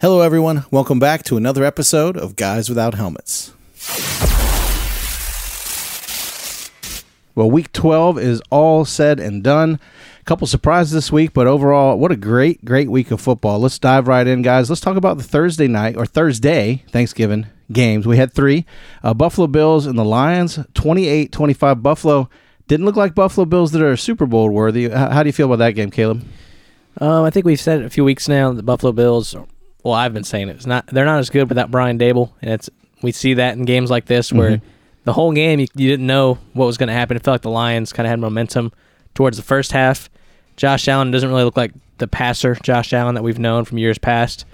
Hello, everyone. Welcome back to another episode of Guys Without Helmets. Well, Week 12 is all said and done. A couple surprises this week, but overall, what a great, great week of football. Let's dive right in, guys. Let's talk about the Thursday Thanksgiving games. We had three. Buffalo Bills and the Lions, 28-25. Buffalo didn't look like Buffalo Bills that are Super Bowl worthy. How do you feel about that game, Caleb? I think we've said it a few weeks now. The Buffalo Bills... Well, I've been saying it. They're not as good without Brian Dable, and we see that in games like this where the whole game you didn't know what was going to happen. It felt like the Lions kind of had momentum towards the first half. Josh Allen doesn't really look like the passer Josh Allen that we've known from years past.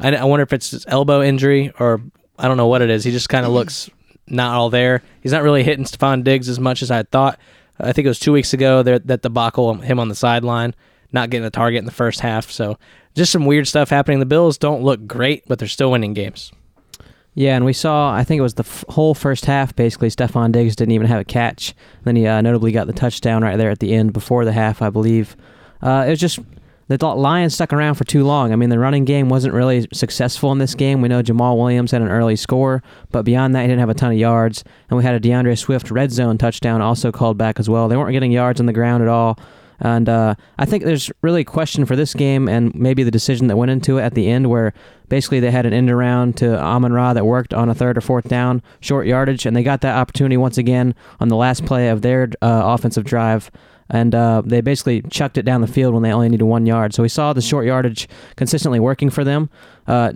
I wonder if it's his elbow injury or I don't know what it is. He just kind of looks not all there. He's not really hitting Stephon Diggs as much as I thought. I think it was 2 weeks ago that debacle, him on the sideline, not getting a target in the first half, so... Just some weird stuff happening. The Bills don't look great, but they're still winning games. Yeah, and we saw, I think it was the whole first half, basically, Stephon Diggs didn't even have a catch. Then he notably got the touchdown right there at the end before the half, I believe. It was just the Lions stuck around for too long. I mean, the running game wasn't really successful in this game. We know Jamaal Williams had an early score, but beyond that, he didn't have a ton of yards. And we had a DeAndre Swift red zone touchdown also called back as well. They weren't getting yards on the ground at all. And I think there's really a question for this game and maybe the decision that went into it at the end where basically they had an end around to Amon-Ra that worked on a third or fourth down, short yardage, and they got that opportunity once again on the last play of their offensive drive. And they basically chucked it down the field when they only needed 1 yard. So we saw the short yardage consistently working for them.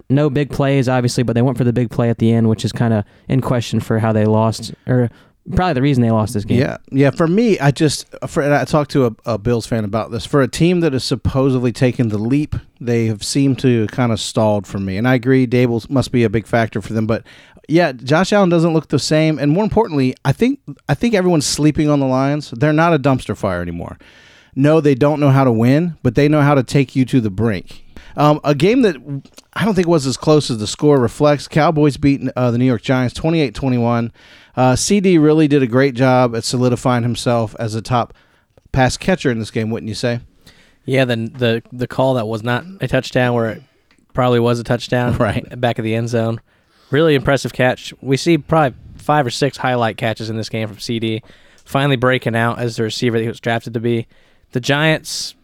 No big plays, obviously, but they went for the big play at the end, which is kind of in question for how they lost or probably the reason they lost this game. Yeah. For me, I talked to a Bills fan about this. For a team that has supposedly taken the leap, they have seemed to kind of stalled for me. And I agree, Dable must be a big factor for them. But yeah, Josh Allen doesn't look the same. And more importantly, I think everyone's sleeping on the Lions. They're not a dumpster fire anymore. No, they don't know how to win, but they know how to take you to the brink. A game that I don't think was as close as the score reflects. Cowboys beat the New York Giants 28-21. CeeDee really did a great job at solidifying himself as a top pass catcher in this game, wouldn't you say? Yeah, the call that was not a touchdown where it probably was a touchdown, right back of the end zone. Really impressive catch. We see probably 5 or 6 highlight catches in this game from CeeDee, finally breaking out as the receiver that he was drafted to be. The Giants,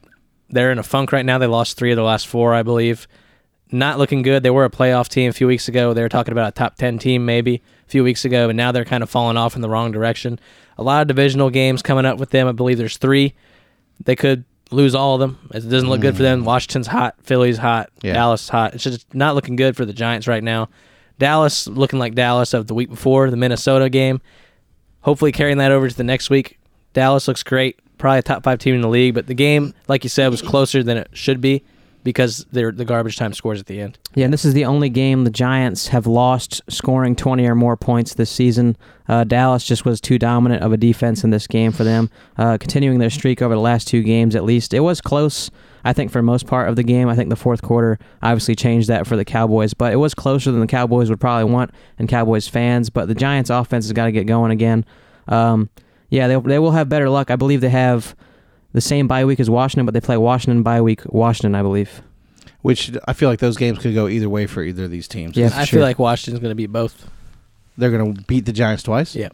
they're in a funk right now. They lost 3 of their last 4, I believe. Not looking good. They were a playoff team a few weeks ago. They were talking about a top 10 team maybe a few weeks ago, and now they're kind of falling off in the wrong direction. A lot of divisional games coming up with them. I believe there's 3. They could lose all of them. It doesn't look good for them. Washington's hot. Philly's hot. Yeah. Dallas hot. It's just not looking good for the Giants right now. Dallas looking like Dallas of the week before, the Minnesota game. Hopefully carrying that over to the next week. Dallas looks great. Probably a top 5 team in the league, but the game, like you said, was closer than it should be, because they're the garbage time scores at the end. Yeah, and this is the only game the Giants have lost scoring 20 or more points this season. Dallas just was too dominant of a defense in this game for them, continuing their streak over the last 2 games at least. It was close, I think, for most part of the game. I think the fourth quarter obviously changed that for the Cowboys, but it was closer than the Cowboys would probably want and Cowboys fans, but the Giants' offense has got to get going again. Yeah, they will have better luck. I believe they have... the same bye week as Washington, but they play Washington bye week, Washington, I believe. Which I feel like those games could go either way for either of these teams. Yeah, I feel like Washington's going to beat both. They're going to beat the Giants twice? Yeah.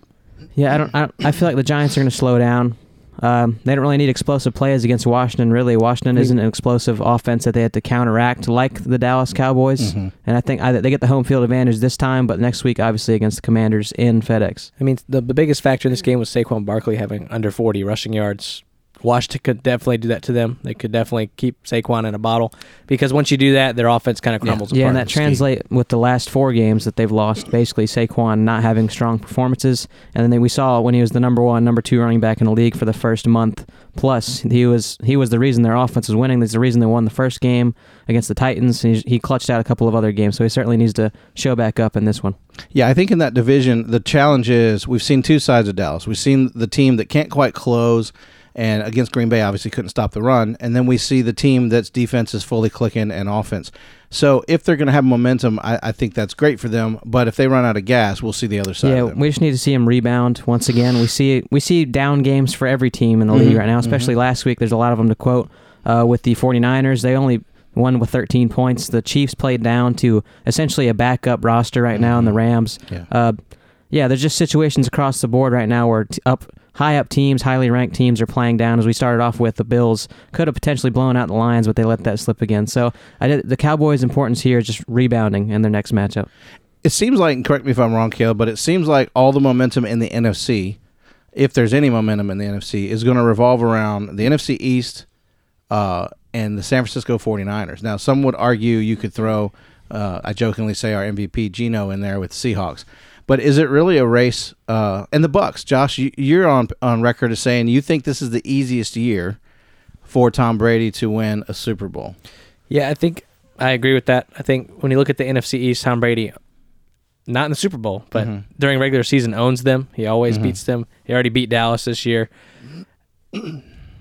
Yeah, I feel like the Giants are going to slow down. They don't really need explosive plays against Washington, really. Washington isn't an explosive offense that they had to counteract like the Dallas Cowboys. Mm-hmm. And I think they get the home field advantage this time, but next week, obviously, against the Commanders in FedEx. I mean, the biggest factor in this game was Saquon Barkley having under 40 rushing yards. Washington could definitely do that to them. They could definitely keep Saquon in a bottle, because once you do that, their offense kind of crumbles apart. Yeah, and that translates with the last 4 games that they've lost, basically Saquon not having strong performances. And then we saw when he was the number 1, number 2 running back in the league for the first month plus, he was the reason their offense was winning. That's the reason they won the first game against the Titans. He clutched out a couple of other games, so he certainly needs to show back up in this one. Yeah, I think in that division, the challenge is we've seen 2 sides of Dallas. We've seen the team that can't quite close, and against Green Bay, obviously couldn't stop the run. And then we see the team that's defense is fully clicking and offense. So if they're going to have momentum, I think that's great for them. But if they run out of gas, we'll see the other side of them. Yeah, we just need to see them rebound once again. We see down games for every team in the league right now, especially last week. There's a lot of them to quote. With the 49ers, they only won with 13 points. The Chiefs played down to essentially a backup roster right now in the Rams. Yeah, there's just situations across the board right now where highly ranked teams are playing down, as we started off with. The Bills could have potentially blown out the Lions, but they let that slip again. So the Cowboys' importance here is just rebounding in their next matchup. It seems like, and correct me if I'm wrong, Cale, but it seems like all the momentum in the NFC, if there's any momentum in the NFC, is going to revolve around the NFC East and the San Francisco 49ers. Now, some would argue you could throw, I jokingly say, our MVP Geno in there with Seahawks. But is it really a race? And the Bucs, Josh, you're on record as saying you think this is the easiest year for Tom Brady to win a Super Bowl. Yeah, I think I agree with that. I think when you look at the NFC East, Tom Brady, not in the Super Bowl, but during regular season owns them. He always beats them. He already beat Dallas this year.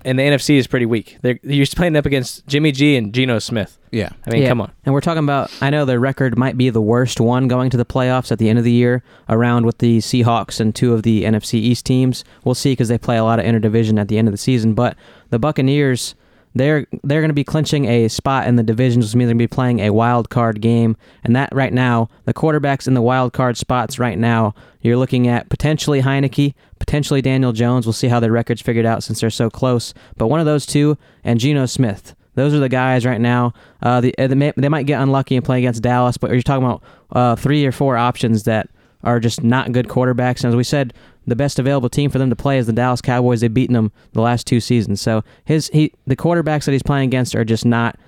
And the NFC is pretty weak. You're playing up against Jimmy G and Geno Smith. Yeah. I mean, come on. And we're talking about, I know their record might be the worst one going to the playoffs at the end of the year, around with the Seahawks and two of the NFC East teams. We'll see, because they play a lot of interdivision at the end of the season. But the Buccaneers, they're going to be clinching a spot in the division, which means they're going to be playing a wild card game. And that right now, the quarterbacks in the wild card spots right now, you're looking at potentially Heineke, potentially Daniel Jones. We'll see how their record's figured out since they're so close. But one of those two and Geno Smith. Those are the guys right now. They might get unlucky and play against Dallas, but you're talking about 3 or 4 options that are just not good quarterbacks. And as we said, the best available team for them to play is the Dallas Cowboys. They've beaten them the last 2 seasons. So the quarterbacks that he's playing against are just not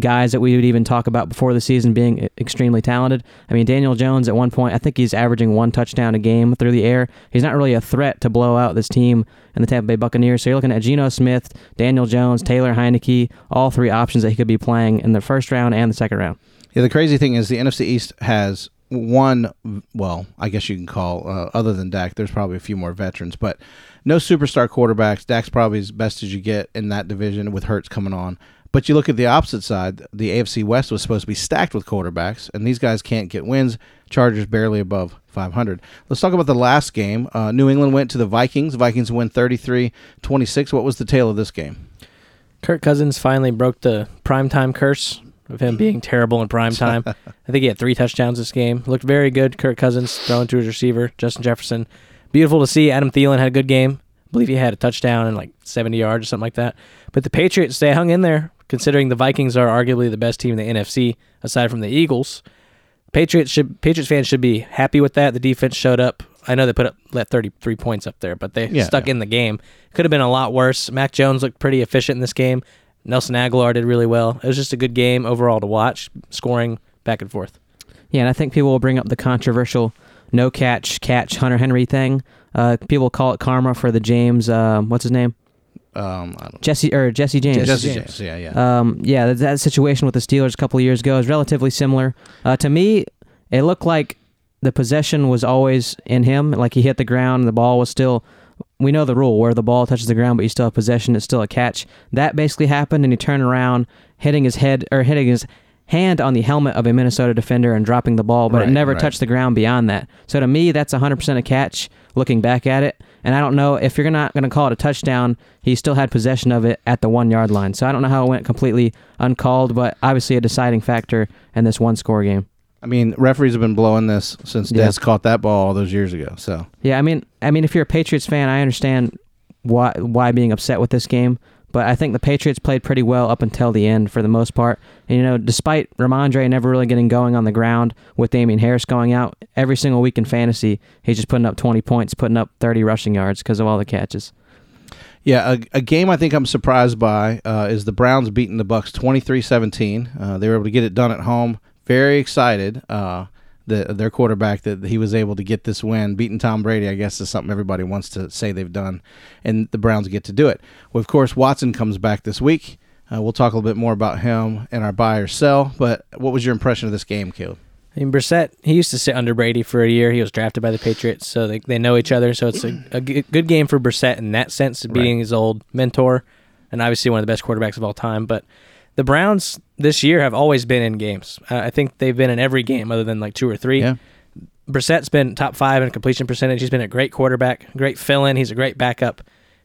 guys that we would even talk about before the season being extremely talented. I mean, Daniel Jones at one point, I think he's averaging 1 touchdown a game through the air. He's not really a threat to blow out this team and the Tampa Bay Buccaneers. So you're looking at Geno Smith, Daniel Jones, Taylor Heineke, all 3 options that he could be playing in the first round and the second round. Yeah, the crazy thing is the NFC East has one, well, I guess you can call, other than Dak, there's probably a few more veterans, but no superstar quarterbacks. Dak's probably as best as you get in that division with Hurts coming on. But you look at the opposite side, the AFC West was supposed to be stacked with quarterbacks, and these guys can't get wins. Chargers barely above 500. Let's talk about the last game. New England went to the Vikings. Vikings win 33-26. What was the tale of this game? Kirk Cousins finally broke the primetime curse of him being terrible in prime time. I think he had 3 touchdowns this game. Looked very good, Kirk Cousins, throwing to his receiver, Justin Jefferson. Beautiful to see. Adam Thielen had a good game. I believe he had a touchdown and like 70 yards or something like that. But the Patriots, they hung in there, considering the Vikings are arguably the best team in the NFC, aside from the Eagles. Patriots fans should be happy with that. The defense showed up. I know they let 33 points up there, but they stuck in the game. Could have been a lot worse. Mac Jones looked pretty efficient in this game. Nelson Aguilar did really well. It was just a good game overall to watch, scoring back and forth. Yeah, and I think people will bring up the controversial no-catch Hunter Henry thing. People call it karma for the James, what's his name? Jesse James. Jesse James, yeah. That situation with the Steelers a couple of years ago is relatively similar. To me, it looked like the possession was always in him. Like he hit the ground and the ball was still... We know the rule where the ball touches the ground, but you still have possession. It's still a catch. That basically happened, and he turned around, hitting his hand on the helmet of a Minnesota defender and dropping the ball, but it never touched the ground beyond that. So to me, that's 100% a catch looking back at it. And I don't know if you're not going to call it a touchdown. He still had possession of it at the 1-yard line. So I don't know how it went completely uncalled, but obviously a deciding factor in this one-score game. I mean, referees have been blowing this since Dez caught that ball all those years ago. So yeah, I mean, if you're a Patriots fan, I understand why being upset with this game. But I think the Patriots played pretty well up until the end for the most part. And, despite Ramondre never really getting going on the ground with Damian Harris going out, every single week in fantasy, he's just putting up 20 points, putting up 30 rushing yards because of all the catches. Yeah, a game I think I'm surprised by is the Browns beating the Bucs 23-17. They were able to get it done at home. Very excited, their quarterback, that he was able to get this win. Beating Tom Brady, I guess, is something everybody wants to say they've done, and the Browns get to do it. Well, of course, Watson comes back this week. We'll talk a little bit more about him and our buy or sell, but what was your impression of this game, Caleb? I mean, Brissett, he used to sit under Brady for a year. He was drafted by the Patriots, so they know each other, so it's a good game for Brissett in that sense, being his old mentor, and obviously one of the best quarterbacks of all time, but... The Browns this year have always been in games. I think they've been in every game other than like 2 or 3. Yeah. Brissett's been top 5 in completion percentage. He's been a great quarterback, great fill-in. He's a great backup.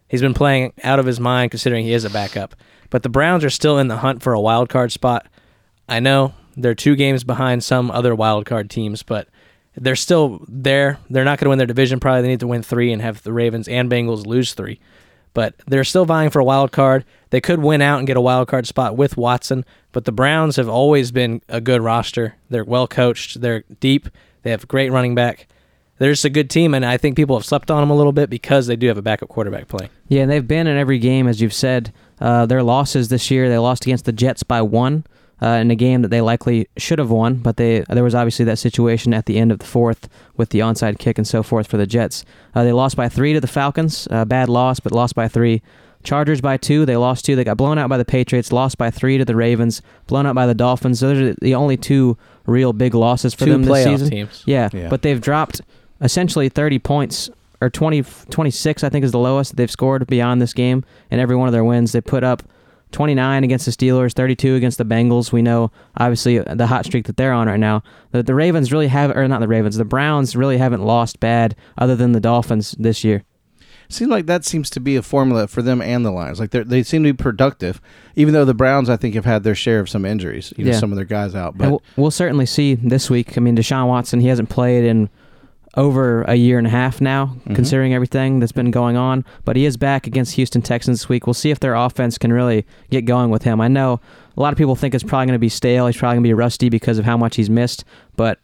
He's been playing out of his mind considering he is a backup. But the Browns are still in the hunt for a wild card spot. I know they're 2 games behind some other wild card teams, but they're still there. They're not going to win their division. Probably they need to win 3 and have the Ravens and Bengals lose 3. But they're still vying for a wild card. They could win out and get a wild card spot with Watson, but the Browns have always been a good roster. They're well coached. They're deep. They have a great running back. They're just a good team, and I think people have slept on them a little bit because they do have a backup quarterback play. Yeah, and they've been in every game, as you've said. Their losses this year, they lost against the Jets by 1 in a game that they likely should have won, but there was obviously that situation at the end of the 4th with the onside kick and so forth for the Jets. They lost by 3 to the Falcons. Bad loss, but lost by 3. Chargers by 2. They lost 2. They got blown out by the Patriots. Lost by 3 to the Ravens. Blown out by the Dolphins. Those are the only 2 real big losses for them this season. 2 playoff teams. Yeah, but they've dropped essentially 30 points, or 26 I think is the lowest they've scored beyond this game, and every one of their wins. They put up 29 against the Steelers, 32 against the Bengals. We know, obviously, the hot streak that they're on right now. The Browns really haven't lost bad other than the Dolphins this year. It seems like that seems to be a formula for them and the Lions. Like they seem to be productive, even though the Browns, I think, have had their share of some injuries, some of their guys out. But we'll certainly see this week. I mean, Deshaun Watson, he hasn't played in over a year and a half now, considering everything that's been going on. But he is back against Houston Texans this week. We'll see if their offense can really get going with him. I know a lot of people think it's probably going to be stale. He's probably going to be rusty because of how much he's missed. But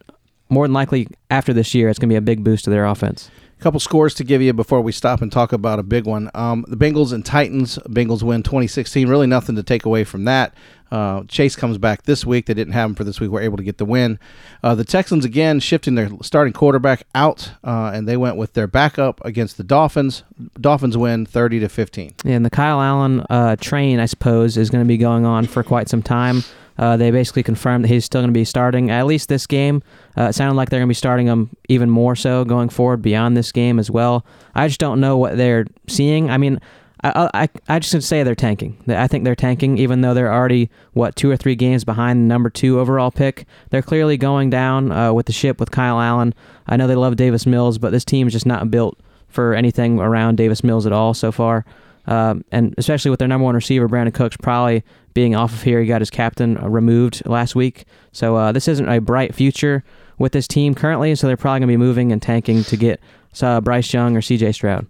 more than likely, after this year, it's going to be a big boost to their offense. A couple scores to give you before we stop and talk about a big one. The Bengals and Titans. Bengals win 20-16. Really nothing to take away from that. Chase comes back this week. They didn't have him for this week. We're able to get the win. The Texans, again, shifting their starting quarterback out, and they went with their backup against the Dolphins. Dolphins win 30-15. And the Kyle Allen train, I suppose, is going to be going on for quite some time. They basically confirmed that he's still going to be starting at least this game. It sounded like they're going to be starting him even more so going forward beyond this game as well. I just don't know what they're seeing. I mean, I just would say they're tanking. I think they're tanking, even though they're already, 2 or 3 games behind the number 2 overall pick. They're clearly going down with the ship with Kyle Allen. I know they love Davis Mills, but this team is just not built for anything around Davis Mills at all so far. And especially with their number 1 receiver, Brandon Cooks, probably being off of here. He got his captain removed last week. So this isn't a bright future with this team currently, so they're probably going to be moving and tanking to get Bryce Young or C.J. Stroud.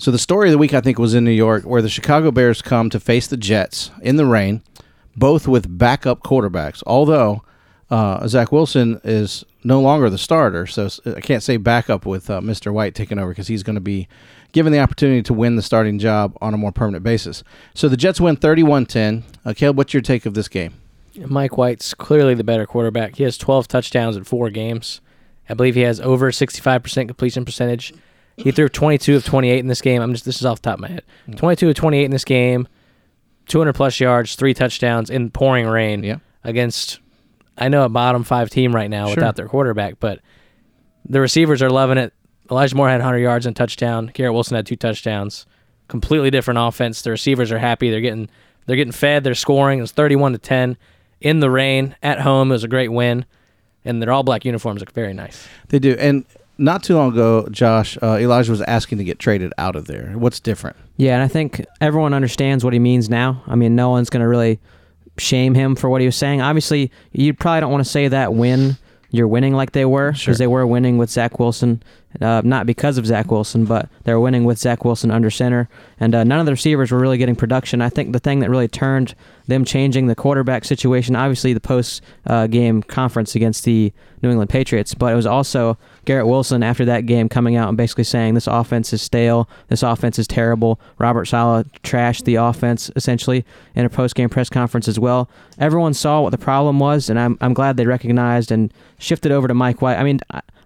So the story of the week, I think, was in New York, where the Chicago Bears come to face the Jets in the rain, both with backup quarterbacks. Although Zach Wilson is no longer the starter, so I can't say backup with Mr. White taking over, because he's going to be given the opportunity to win the starting job on a more permanent basis. So the Jets win 31-10. Caleb, what's your take of this game? Mike White's clearly the better quarterback. He has 12 touchdowns in 4 games. I believe he has over 65% completion percentage. He threw 22 of 28 in this game. This is off the top of my head. 22 of 28 in this game, 200-plus yards, 3 touchdowns in pouring rain against, I know, a bottom 5 team right now without their quarterback, but the receivers are loving it. Elijah Moore had 100 yards and touchdown. Garrett Wilson had 2 touchdowns. Completely different offense. The receivers are happy. They're getting fed. They're scoring. It was 31-10 in the rain at home. It was a great win, and their all-black uniforms look very nice. They do, and not too long ago, Josh, Elijah was asking to get traded out of there. What's different? Yeah, and I think everyone understands what he means now. I mean, no one's going to really shame him for what he was saying. Obviously, you probably don't want to say that when you're winning like they were, because they were winning with Zach Wilson. Not because of Zach Wilson, but they were winning with Zach Wilson under center. And none of the receivers were really getting production. I think the thing that really turned them changing the quarterback situation, obviously the post-game conference against the New England Patriots, but it was also Garrett Wilson after that game coming out and basically saying this offense is stale, this offense is terrible. Robert Saleh trashed the offense essentially in a post-game press conference as well. Everyone saw what the problem was, and I'm glad they recognized and shifted over to Mike White. I mean,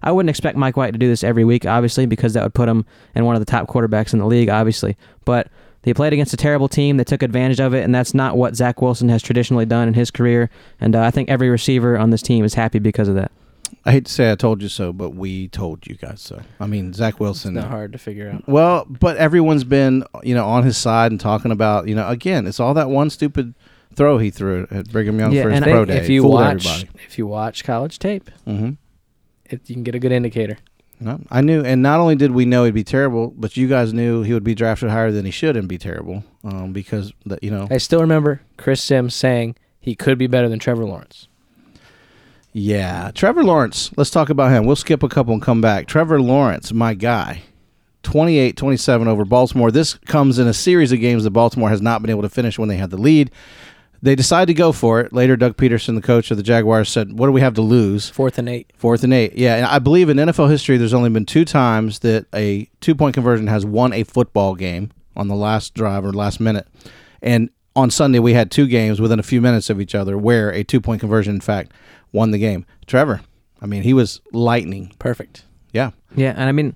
I wouldn't expect Mike White to do this every week, obviously, because that would put him in one of the top quarterbacks in the league, obviously. But they played against a terrible team. They took advantage of it, and that's not what Zach Wilson has traditionally done in his career. And I think every receiver on this team is happy because of that. I hate to say I told you so, but we told you guys so. I mean, Zach Wilson. It's not hard to figure out. Well, but everyone's been, on his side and talking about, again, it's all that one stupid throw he threw at Brigham Young for his pro day. If you watch college tape, you can get a good indicator. No, I knew, and not only did we know he'd be terrible, but you guys knew he would be drafted higher than he should and be terrible because, you know. I still remember Chris Simms saying he could be better than Trevor Lawrence. Yeah, Trevor Lawrence, let's talk about him. We'll skip a couple and come back. Trevor Lawrence, my guy, 28-27 over Baltimore. This comes in a series of games that Baltimore has not been able to finish when they had the lead. They decided to go for it. Later, Doug Peterson, the coach of the Jaguars, said, what do we have to lose? Fourth and eight. Yeah, and I believe in NFL history there's only been two times that a two-point conversion has won a football game on the last drive or last minute. And on Sunday, we had two games within a few minutes of each other where a two-point conversion, in fact, won the game. Trevor, I mean, he was lightning. Perfect. Yeah. Yeah, and I mean,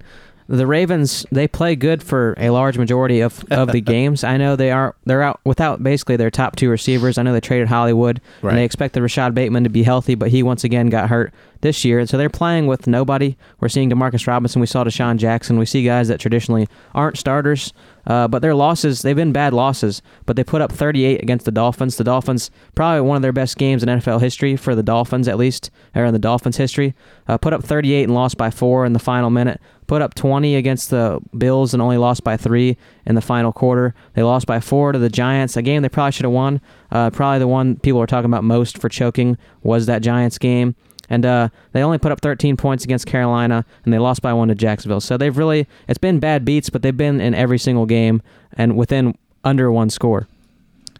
the Ravens, they play good for a large majority of the games. I know they're out without basically their top two receivers. I know they traded Hollywood, right, and they expected Rashad Bateman to be healthy, but he once again got hurt this year. And so they're playing with nobody. We're seeing DeMarcus Robinson. We saw Deshaun Jackson. We see guys that traditionally aren't starters, but their losses, they've been bad losses, but they put up 38 against the Dolphins. The Dolphins, probably one of their best games in NFL history for the Dolphins at least, or in the Dolphins' history, put up 38 and lost by 4 in the final minute. Put up 20 against the Bills and only lost by 3 in the final quarter. They lost by 4 to the Giants, a game they probably should have won. Probably the one people were talking about most for choking was that Giants game. And they only put up 13 points against Carolina, and they lost by 1 to Jacksonville. So they've really, it's been bad beats, but they've been in every single game and within under one score.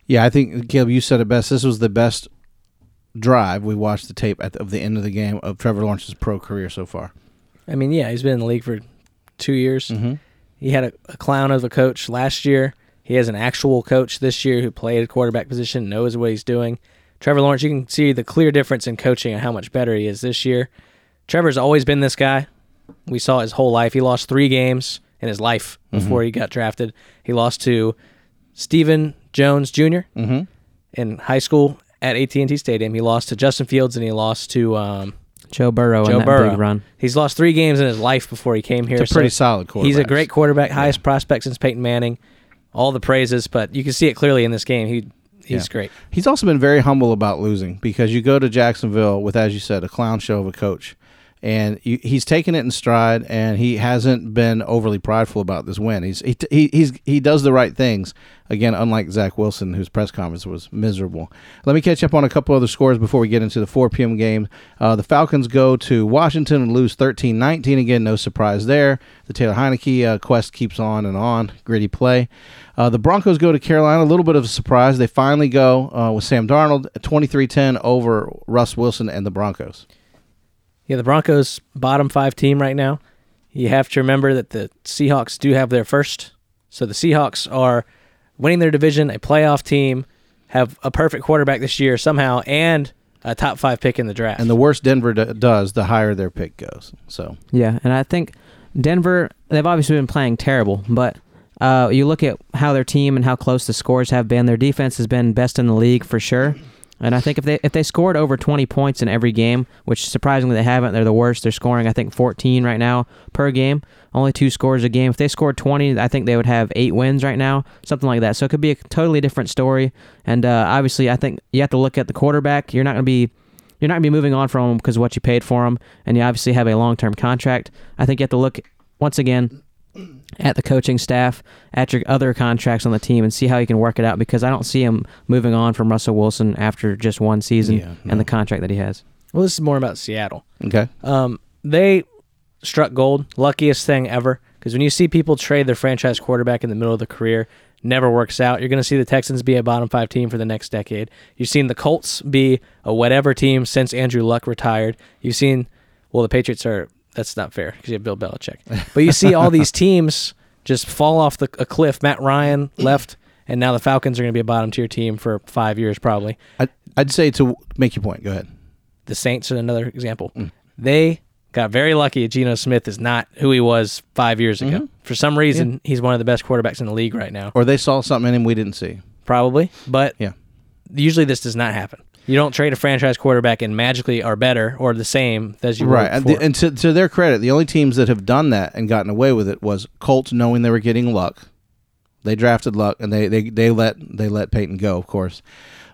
Yeah, I think, Caleb, you said it best. This was the best drive we watched the tape of the end of the game of Trevor Lawrence's pro career so far. I mean, yeah, he's been in the league for 2 years. Mm-hmm. He had a clown of a coach last year. He has an actual coach this year who played quarterback position, knows what he's doing. Trevor Lawrence, you can see the clear difference in coaching and how much better he is this year. Trevor's always been this guy. We saw his whole life. He lost 3 games in his life before he got drafted. He lost to Stephen Jones Jr. In high school at AT&T Stadium. He lost to Justin Fields, and he lost to Joe Burrow in that big run. He's lost 3 games in his life before he came here. It's a pretty solid quarterback. He's a great quarterback, highest prospect since Peyton Manning. All the praises, but you can see it clearly in this game. He's great. He's also been very humble about losing because you go to Jacksonville with, as you said, a clown show of a coach. And he's taken it in stride, and he hasn't been overly prideful about this win. He does the right things, again, unlike Zach Wilson, whose press conference was miserable. Let me catch up on a couple other scores before we get into the 4 p.m. game. The Falcons go to Washington and lose 13-19. Again, no surprise there. The Taylor Heineke quest keeps on and on. Gritty play. The Broncos go to Carolina. A little bit of a surprise. They finally go with Sam Darnold, 23-10 over Russ Wilson and the Broncos. Yeah, the Broncos, bottom 5 team right now. You have to remember that the Seahawks do have their first. So the Seahawks are winning their division, a playoff team, have a perfect quarterback this year somehow, and a top 5 pick in the draft. And the worse Denver does, the higher their pick goes. So yeah, and I think Denver, they've obviously been playing terrible, but you look at how their team and how close the scores have been. Their defense has been best in the league for sure. And I think if they scored over 20 points in every game, which surprisingly they haven't, they're the worst. They're scoring, I think, 14 right now per game, only 2 scores a game. If they scored 20, I think they would have 8 wins right now, something like that. So it could be a totally different story. And obviously, I think you have to look at the quarterback. You're not going to be moving on from him because of what you paid for him, and you obviously have a long-term contract. I think you have to look once again at the coaching staff, at your other contracts on the team, and see how you can work it out, because I don't see him moving on from Russell Wilson after just one season and the contract that he has. Well, this is more about Seattle. Okay. They struck gold, luckiest thing ever, because when you see people trade their franchise quarterback in the middle of the career, never works out. You're going to see the Texans be a bottom 5 team for the next decade. You've seen the Colts be a whatever team since Andrew Luck retired. You've seen, well, the Patriots are... That's not fair because you have Bill Belichick. But you see all these teams just fall off a cliff. Matt Ryan left, and now the Falcons are going to be a bottom-tier team for 5 years probably. I'd say to make your point. Go ahead. The Saints are another example. They got very lucky. Geno Smith is not who he was 5 years ago. For some reason, he's one of the best quarterbacks in the league right now. Or they saw something in him we didn't see. Probably. But usually this does not happen. You don't trade a franchise quarterback and magically are better or the same as you were before. Right, and to their credit, the only teams that have done that and gotten away with it was Colts, knowing they were getting Luck. They drafted Luck, and they let Peyton go, of course.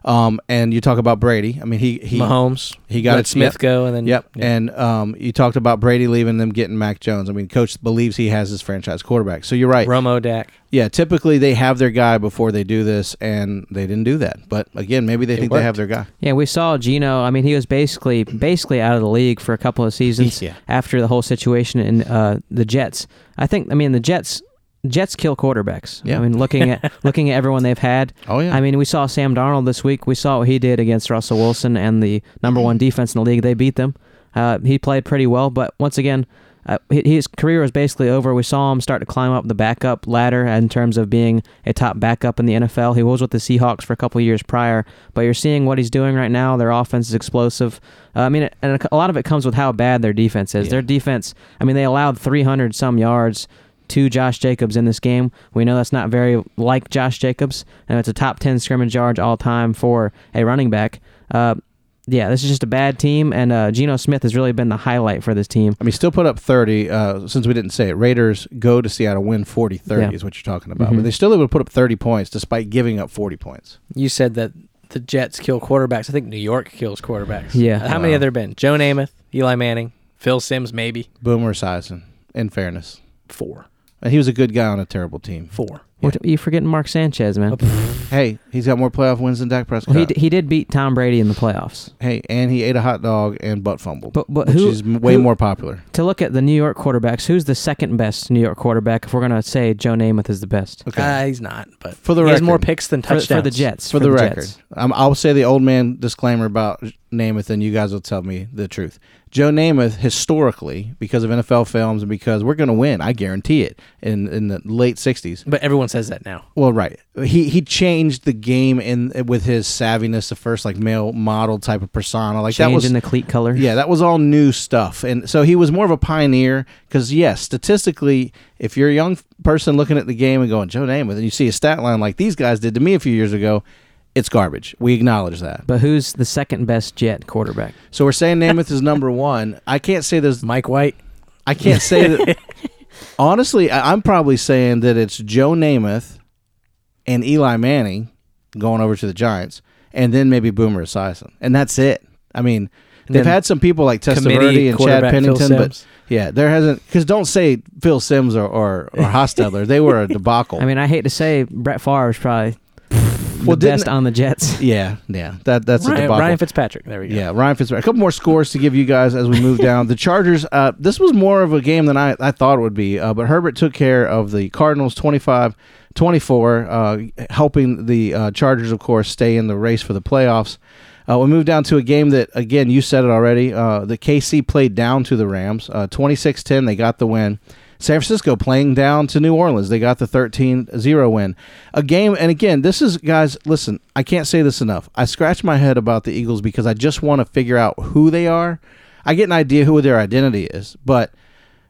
And you talk about Brady. I mean, he Mahomes. He got it. Smith go, and then yep. And you talked about Brady leaving them, getting Mac Jones. I mean, coach believes he has his franchise quarterback. So you're right. Romo, Dak. Yeah, typically they have their guy before they do this, and they didn't do that. But again, maybe they think they have their guy. Yeah, we saw Geno. I mean, he was basically out of the league for a couple of seasons after the whole situation in the Jets. I think. I mean, the Jets kill quarterbacks. Yeah. I mean, looking at everyone they've had. Oh, yeah. I mean, we saw Sam Darnold this week. We saw what he did against Russell Wilson and the number one defense in the league. They beat them. He played pretty well, but once again, his career was basically over. We saw him start to climb up the backup ladder in terms of being a top backup in the NFL. He was with the Seahawks for a couple of years prior, but you're seeing what he's doing right now. Their offense is explosive. I mean, and a lot of it comes with how bad their defense is. Yeah. Their defense, I mean, they allowed 300-some yards to Josh Jacobs in this game. We know that's not very like Josh Jacobs, and it's a top 10 scrimmage yard all time for a running back. Yeah, this is just a bad team, and Geno Smith has really been the highlight for this team. I mean, still put up 30, since we didn't say it. Raiders go to Seattle, win 40-30 is what you're talking about. Mm-hmm. But they still able to put up 30 points despite giving up 40 points. You said that the Jets kill quarterbacks. I think New York kills quarterbacks. Yeah. How many have there been? Joe Namath, Eli Manning, Phil Simms, maybe. Boomer Esiason, in fairness. 4. He was a good guy on a terrible team. 4. Yeah. You're forgetting Mark Sanchez, man. Hey, he's got more playoff wins than Dak Prescott. Well, he did beat Tom Brady in the playoffs. Hey, and he ate a hot dog and butt fumbled, which is more popular. To look at the New York quarterbacks, who's the second best New York quarterback if we're going to say Joe Namath is the best? Okay. He's not, but for the record, he has more picks than touchdowns. For the Jets. For the record. I'll say the old man disclaimer about Namath, and you guys will tell me the truth. Joe Namath, historically, because of NFL films and because we're going to win, I guarantee it, in the late 60s. But everyone says that now. Well, right. He changed the game with his savviness, the first like male model type of persona. Like that was in the cleat color. Yeah, that was all new stuff. And so he was more of a pioneer because, yes, statistically, if you're a young person looking at the game and going, Joe Namath, and you see a stat line like these guys did to me a few years ago, it's garbage. We acknowledge that. But who's the second best Jet quarterback? So we're saying Namath is number one. I can't say there's Mike White. I can't say that. Honestly, I'm probably saying that it's Joe Namath and Eli Manning going over to the Giants, and then maybe Boomer Esiason, and that's it. I mean, they've had some people like Testaverde and Chad Pennington, but yeah, there hasn't. Because don't say Phil Simms or Hostetler. They were a debacle. I mean, I hate to say Brett Favre is probably the best on the Jets. Yeah. That's a debacle. Ryan Fitzpatrick. There we go. Yeah, Ryan Fitzpatrick. A couple more scores to give you guys as we move down. The Chargers, this was more of a game than I thought it would be, but Herbert took care of the Cardinals 25-24, helping the Chargers, of course, stay in the race for the playoffs. We move down to a game that, again, you said it already, the KC played down to the Rams. 26-10, they got the win. San Francisco playing down to New Orleans. They got the 13-0 win. A game, and again, this is, guys, listen, I can't say this enough. I scratch my head about the Eagles because I just want to figure out who they are. I get an idea who their identity is, but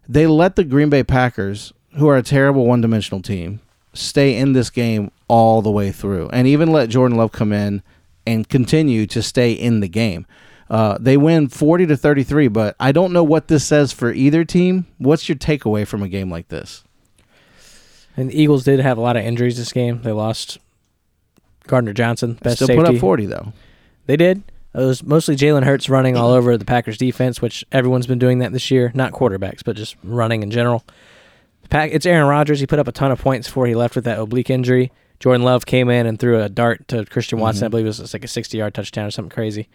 they let the Green Bay Packers, who are a terrible one-dimensional team, stay in this game all the way through and even let Jordan Love come in and continue to stay in the game. They win 40-33, but I don't know what this says for either team. What's your takeaway from a game like this? And the Eagles did have a lot of injuries this game. They lost Gardner Johnson, best safety. Still put up 40, though. They did. It was mostly Jalen Hurts running all over the Packers' defense, which everyone's been doing that this year. Not quarterbacks, but just running in general. It's Aaron Rodgers. He put up a ton of points before he left with that oblique injury. Jordan Love came in and threw a dart to Christian Watson. Mm-hmm. I believe it was like a 60-yard touchdown or something crazy.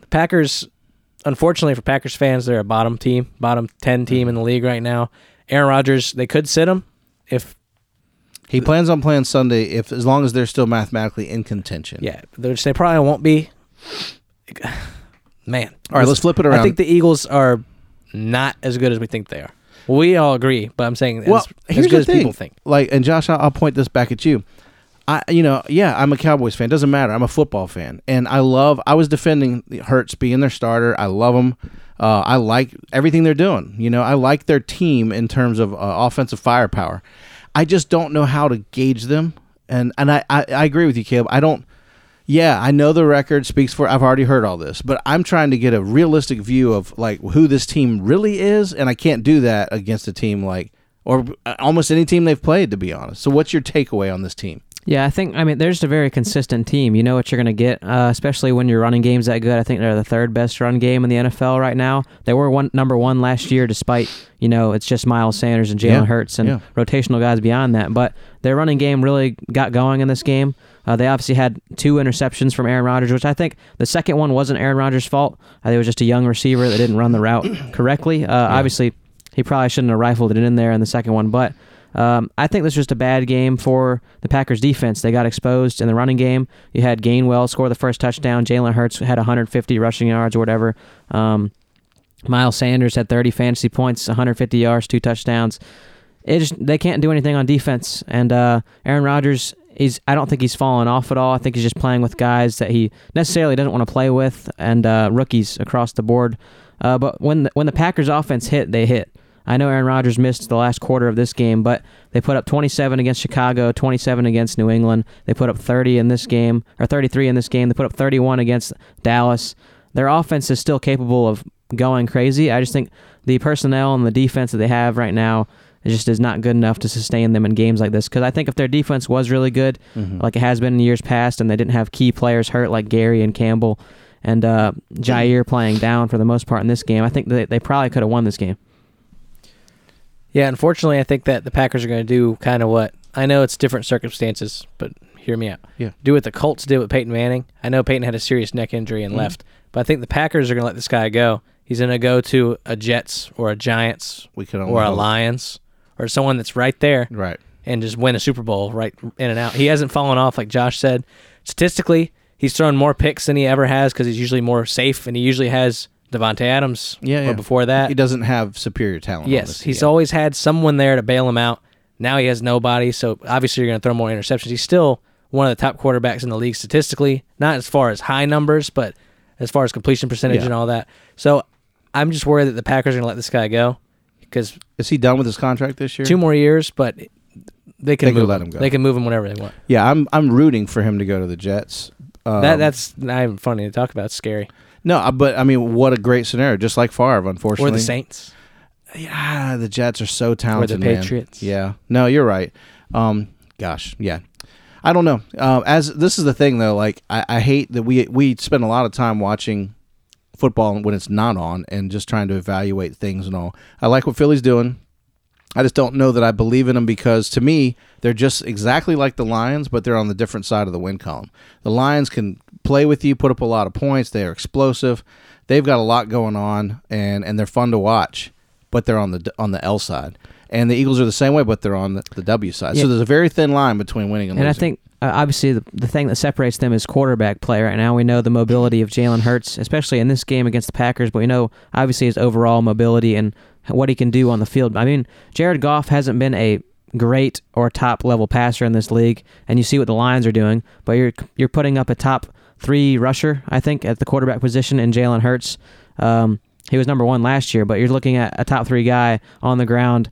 The Packers, unfortunately for Packers fans, they're a bottom team, bottom 10 team in the league right now. Aaron Rodgers, they could sit him if he plans on playing Sunday, if as long as they're still mathematically in contention. Yeah, which they probably won't be. Man. All right, let's flip it around. I think the Eagles are not as good as we think they are. We all agree, but I'm saying as good as people think. Like, and Josh, I'll point this back at you. I'm a Cowboys fan. Doesn't matter. I'm a football fan, and I was defending Hurts being their starter. I love them. I like everything they're doing. You know, I like their team in terms of offensive firepower. I just don't know how to gauge them, and I agree with you, Caleb. I don't. Yeah, I know the record speaks for. I've already heard all this, but I'm trying to get a realistic view of like who this team really is, and I can't do that against a team like or almost any team they've played, to be honest. So, what's your takeaway on this team? Yeah, I think, I mean, they're just a very consistent team. You know what you're going to get, especially when your running game's that good. I think they're the third best run game in the NFL right now. They were number one last year despite, you know, it's just Miles Sanders and Jalen Hurts and rotational guys beyond that. But their running game really got going in this game. They obviously had two interceptions from Aaron Rodgers, which I think the second one wasn't Aaron Rodgers' fault. It was just a young receiver that didn't run the route correctly. Obviously, he probably shouldn't have rifled it in there in the second one, but... I think this was just a bad game for the Packers defense. They got exposed in the running game. You had Gainwell score the first touchdown. Jalen Hurts had 150 rushing yards or whatever. Miles Sanders had 30 fantasy points, 150 yards, two touchdowns. They can't do anything on defense. And Aaron Rodgers, I don't think he's fallen off at all. I think he's just playing with guys that he necessarily doesn't want to play with and rookies across the board. But when the Packers offense hit, they hit. I know Aaron Rodgers missed the last quarter of this game, but they put up 27 against Chicago, 27 against New England. They put up 30 in this game, or 33 in this game. They put up 31 against Dallas. Their offense is still capable of going crazy. I just think the personnel and the defense that they have right now just is not good enough to sustain them in games like this. Because I think if their defense was really good, like it has been in years past, and they didn't have key players hurt like Gary and Campbell and Jair playing down for the most part in this game, I think they probably could have won this game. Yeah, unfortunately, I think that the Packers are going to do kind of what, I know it's different circumstances, but hear me out. Yeah. Do what the Colts did with Peyton Manning. I know Peyton had a serious neck injury and left, but I think the Packers are going to let this guy go. He's going to go to a Jets or a Giants or a Lions or someone that's right there and just win a Super Bowl right in and out. He hasn't fallen off, like Josh said. Statistically, he's thrown more picks than he ever has because he's usually more safe, and he usually has Davante Adams, but before that, he doesn't have superior talent. Yes, he's always had someone there to bail him out. Now he has nobody, so obviously you're going to throw more interceptions. He's still one of the top quarterbacks in the league statistically, not as far as high numbers, but as far as completion percentage and all that. So I'm just worried that the Packers are going to let this guy go. Because is he done with his contract this year? 2 more years, but they can let him go. They can move him whenever they want. Yeah, I'm rooting for him to go to the Jets. That's not even funny to talk about. It's scary. No, but, I mean, what a great scenario, just like Favre, unfortunately. Or the Saints. Yeah, the Jets are so talented, man. Or the Patriots. Man. Yeah. No, you're right. I don't know. As this is the thing, though, like, I hate that we spend a lot of time watching football when it's not on and just trying to evaluate things and all. I like what Philly's doing. I just don't know that I believe in them because, to me, they're just exactly like the Lions, but they're on the different side of the win column. The Lions can play with you, put up a lot of points. They are explosive. They've got a lot going on, and they're fun to watch, but they're on the L side. And the Eagles are the same way, but they're on the W side. Yeah. So there's a very thin line between winning and losing. And I think, obviously, the thing that separates them is quarterback play. Right now we know the mobility of Jalen Hurts, especially in this game against the Packers, but we know, obviously, his overall mobility and what he can do on the field. I mean, Jared Goff hasn't been a great or top-level passer in this league, and you see what the Lions are doing, but you're putting up a top 3 rusher, I think, at the quarterback position in Jalen Hurts. He was number 1 last year, but you're looking at a top 3 guy on the ground,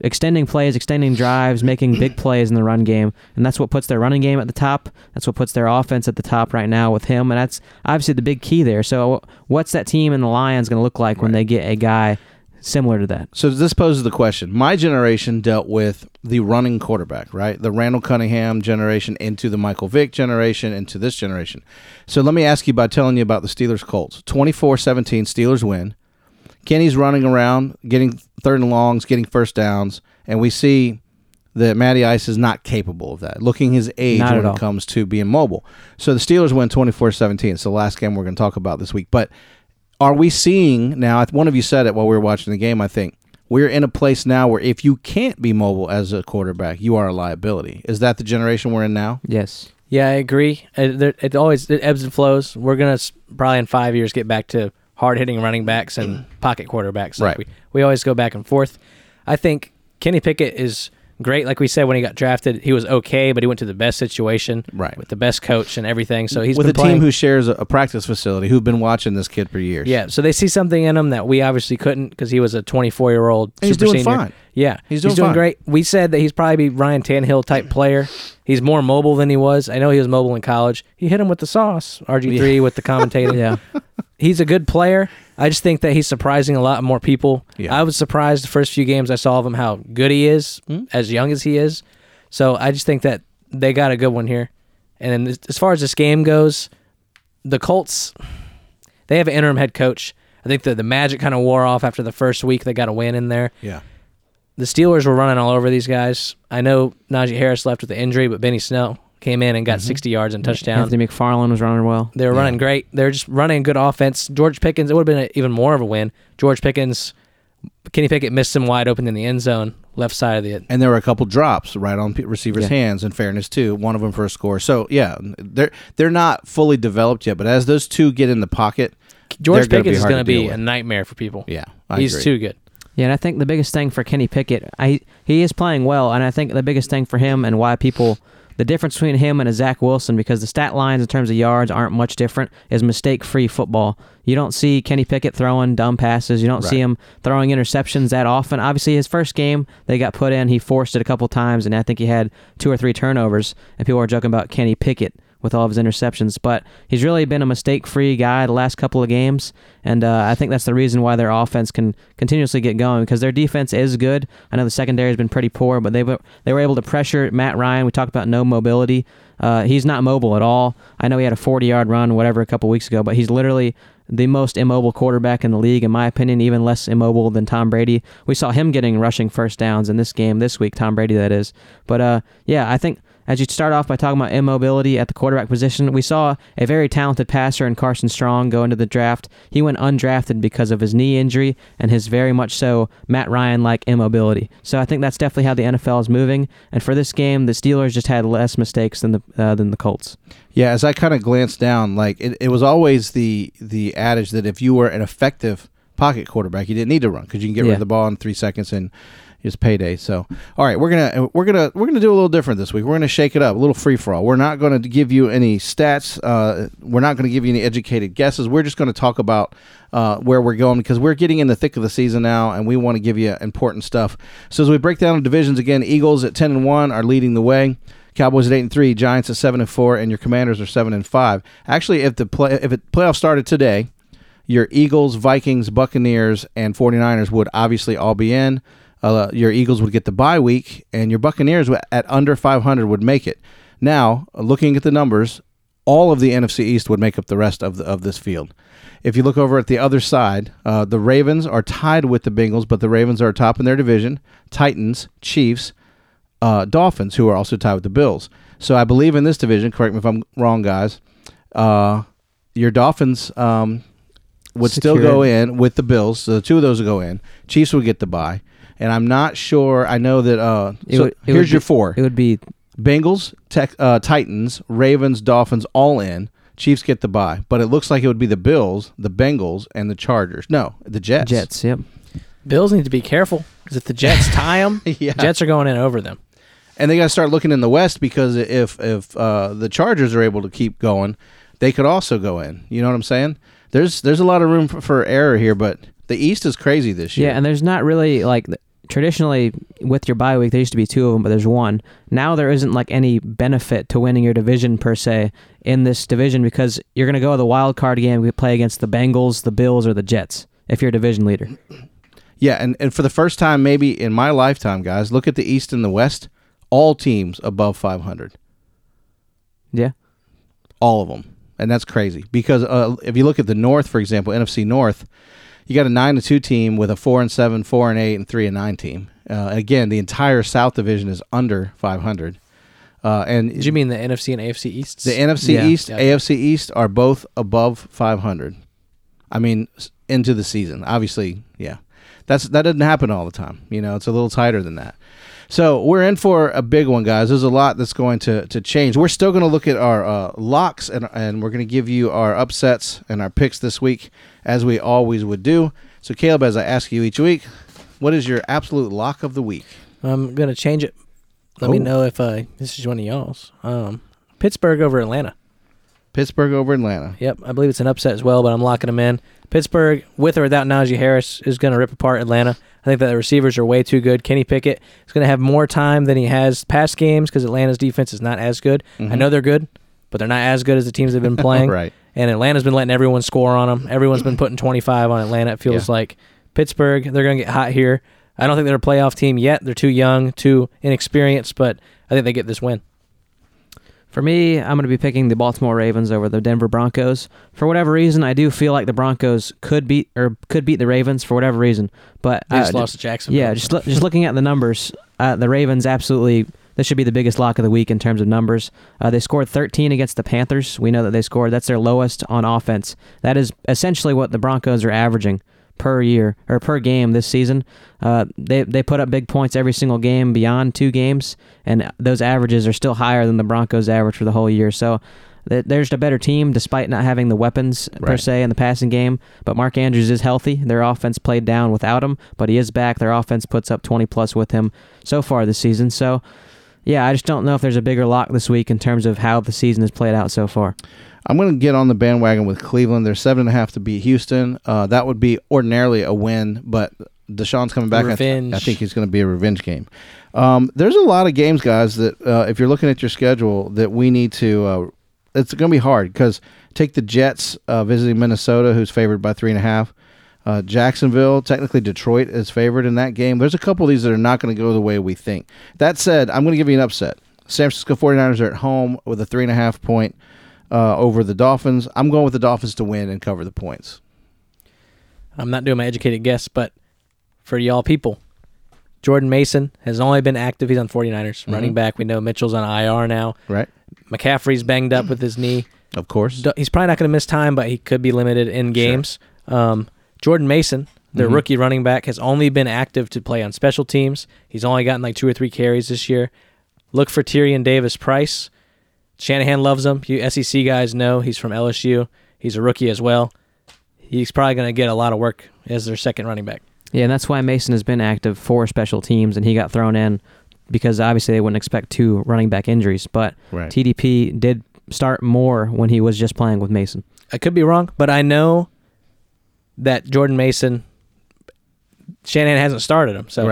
extending plays, extending drives, making big plays in the run game, and that's what puts their running game at the top. That's what puts their offense at the top right now with him, and that's obviously the big key there. So what's that team in the Lions going to look like when they get a guy similar to that? So this poses the question. My generation dealt with the running quarterback, right? The Randall Cunningham generation into the Michael Vick generation into this generation. So let me ask you by telling you about the Steelers-Colts. 24-17, Steelers win. Kenny's running around, getting third and longs, getting first downs, and we see that Matty Ice is not capable of that, looking his age when it comes to being mobile. So the Steelers win 24-17. It's the last game we're going to talk about this week, but are we seeing now, one of you said it while we were watching the game, I think, we're in a place now where if you can't be mobile as a quarterback, you are a liability. Is that the generation we're in now? Yes. Yeah, I agree. It always ebbs and flows. We're going to probably in 5 years get back to hard-hitting running backs and pocket quarterbacks. Like we always go back and forth. I think Kenny Pickett is great. Like we said, when he got drafted, he was okay, but he went to the best situation with the best coach and everything. So he's with a team who shares a practice facility, who've been watching this kid for years. Yeah, so they see something in him that we obviously couldn't because he was a 24-year-old super senior. He's doing fine. Yeah, he's doing great. We said that he's probably a Ryan Tannehill-type player. He's more mobile than he was. I know he was mobile in college. He hit him with the sauce, RG3 with the commentator. He's a good player. I just think that he's surprising a lot more people. Yeah. I was surprised the first few games I saw of him how good he is, as young as he is. So I just think that they got a good one here. And then as far as this game goes, the Colts, they have an interim head coach. I think the magic kind of wore off after the first week. They got a win in there. Yeah. The Steelers were running all over these guys. I know Najee Harris left with the injury, but Benny Snell came in and got 60 yards and touchdown. Anthony McFarlane was running well. They were running great. They're just running good offense. George Pickens, it would have been even more of a win. George Pickens, Kenny Pickett missed him wide open in the end zone, left side of the. And there were a couple drops right on receivers' hands, in fairness, too. One of them for a score. So, yeah, they're not fully developed yet, but as those two get in the pocket, George Pickens is going to be a nightmare for people. Yeah, He's too good. Yeah, and I think the biggest thing for Kenny Pickett, he is playing well, and I think the biggest thing for him and why people... The difference between him and a Zach Wilson, because the stat lines in terms of yards aren't much different, is mistake-free football. You don't see Kenny Pickett throwing dumb passes. You don't see him throwing interceptions that often. Obviously, his first game, they got put in. He forced it a couple times, and I think he had 2 or 3 turnovers. And people are joking about Kenny Pickett with all of his interceptions. But he's really been a mistake-free guy the last couple of games, and I think that's the reason why their offense can continuously get going, because their defense is good. I know the secondary has been pretty poor, but they were able to pressure Matt Ryan. We talked about no mobility. He's not mobile at all. I know he had a 40-yard run, whatever, a couple weeks ago, but he's literally the most immobile quarterback in the league, in my opinion, even less immobile than Tom Brady. We saw him getting rushing first downs in this game this week, Tom Brady, that is. But, yeah, I think... As you start off by talking about immobility at the quarterback position, we saw a very talented passer in Carson Strong go into the draft. He went undrafted because of his knee injury and his very much so Matt Ryan-like immobility. So I think that's definitely how the NFL is moving. And for this game, the Steelers just had less mistakes than the Colts. Yeah, as I kind of glanced down, like it was always the adage that if you were an effective pocket quarterback, you didn't need to run because you can get rid of the ball in 3 seconds and. It's payday. So, all right, we're gonna do a little different this week. We're gonna shake it up, a little free for all. We're not gonna give you any stats. We're not gonna give you any educated guesses. We're just gonna talk about where we're going because we're getting in the thick of the season now, and we want to give you important stuff. So as we break down the divisions again, Eagles at 10-1 are leading the way. Cowboys at 8-3, Giants at 7-4, and your Commanders are 7-5. Actually, if playoff started today, your Eagles, Vikings, Buccaneers, and 49ers would obviously all be in. Your Eagles would get the bye week, and your Buccaneers at under 500 would make it. Now, looking at the numbers, all of the NFC East would make up the rest of this field. If you look over at the other side, the Ravens are tied with the Bengals, but the Ravens are top in their division. Titans, Chiefs, Dolphins, who are also tied with the Bills. So I believe in this division, correct me if I'm wrong, guys, your Dolphins would still go in with the Bills, so the two of those would go in. Chiefs would get the bye. And I'm not sure. I know that. Your four. It would be Bengals, Titans, Ravens, Dolphins, all in. Chiefs get the bye, but it looks like it would be the Bills, the Bengals, and the Chargers. No, the Jets. Jets. Yep. Bills need to be careful because if the Jets tie them, the Jets are going in over them. And they got to start looking in the West because if the Chargers are able to keep going, they could also go in. You know what I'm saying? There's a lot of room for error here, but. The East is crazy this year. Yeah, and there's not really, like, traditionally with your bye week, there used to be 2 of them, but there's one. Now there isn't, like, any benefit to winning your division, per se, in this division because you're going to go to the wild card game we play against the Bengals, the Bills, or the Jets if you're a division leader. Yeah, and for the first time maybe in my lifetime, guys, look at the East and the West, all teams above 500. Yeah. All of them. And that's crazy because if you look at the North, for example, NFC North, you got a 9-2 team with a 4-7, 4-8, and 3-9 team. Again, the entire South Division is under 500. And do you mean the NFC and AFC East? The NFC East, AFC East are both above 500. I mean, into the season, obviously. Yeah, that doesn't happen all the time. You know, it's a little tighter than that. So we're in for a big one, guys. There's a lot that's going to change. We're still going to look at our locks, and we're going to give you our upsets and our picks this week, as we always would do. So, Caleb, as I ask you each week, what is your absolute lock of the week? I'm going to change it. Let me know if this is one of y'all's. Pittsburgh over Atlanta. Pittsburgh over Atlanta. Yep, I believe it's an upset as well, but I'm locking them in. Pittsburgh, with or without Najee Harris, is going to rip apart Atlanta. I think that the receivers are way too good. Kenny Pickett is going to have more time than he has past games because Atlanta's defense is not as good. Mm-hmm. I know they're good, but they're not as good as the teams they've been playing. Right. And Atlanta's been letting everyone score on them. Everyone's been putting 25 on Atlanta, it feels like. Pittsburgh, they're going to get hot here. I don't think they're a playoff team yet. They're too young, too inexperienced, but I think they get this win. For me, I'm going to be picking the Baltimore Ravens over the Denver Broncos. For whatever reason, I do feel like the Broncos could beat the Ravens for whatever reason. But they just lost to Jacksonville. Yeah, just looking at the numbers, the Ravens absolutely. This should be the biggest lock of the week in terms of numbers. They scored 13 against the Panthers. We know that they scored. That's their lowest on offense. That is essentially what the Broncos are averaging per year or per game this season. They put up big points every single game beyond two games, and those averages are still higher than the Broncos' average for the whole year. So they're just a better team despite not having the weapons, per se, in the passing game. But Mark Andrews is healthy. Their offense played down without him, but he is back. Their offense puts up 20-plus with him so far this season. So, yeah, I just don't know if there's a bigger lock this week in terms of how the season has played out so far. I'm going to get on the bandwagon with Cleveland. They're 7.5 to beat Houston. That would be ordinarily a win, but Deshaun's coming back. I think it's going to be a revenge game. There's a lot of games, guys, that if you're looking at your schedule that we need to it's going to be hard because take the Jets visiting Minnesota, who's favored by 3.5. Jacksonville, technically Detroit is favored in that game. There's a couple of these that are not going to go the way we think. That said, I'm going to give you an upset. San Francisco 49ers are at home with a 3.5 point over the Dolphins. I'm going with the Dolphins to win and cover the points. I'm not doing my educated guess, but for y'all people, Jordan Mason has only been active. He's on 49ers. Mm-hmm. Running back, we know Mitchell's on IR now. Right. McCaffrey's banged up with his knee. Of course. He's probably not going to miss time, but he could be limited in games. Sure. Jordan Mason, their rookie running back, has only been active to play on special teams. He's only gotten like 2 or 3 carries this year. Look for Tyrion Davis-Price. Shanahan loves him. You SEC guys know he's from LSU. He's a rookie as well. He's probably going to get a lot of work as their second running back. Yeah, and that's why Mason has been active for special teams, and he got thrown in because obviously they wouldn't expect 2 running back injuries. But TDP did start more when he was just playing with Mason. I could be wrong, but I know that Jordan Mason, Shanahan hasn't started him. So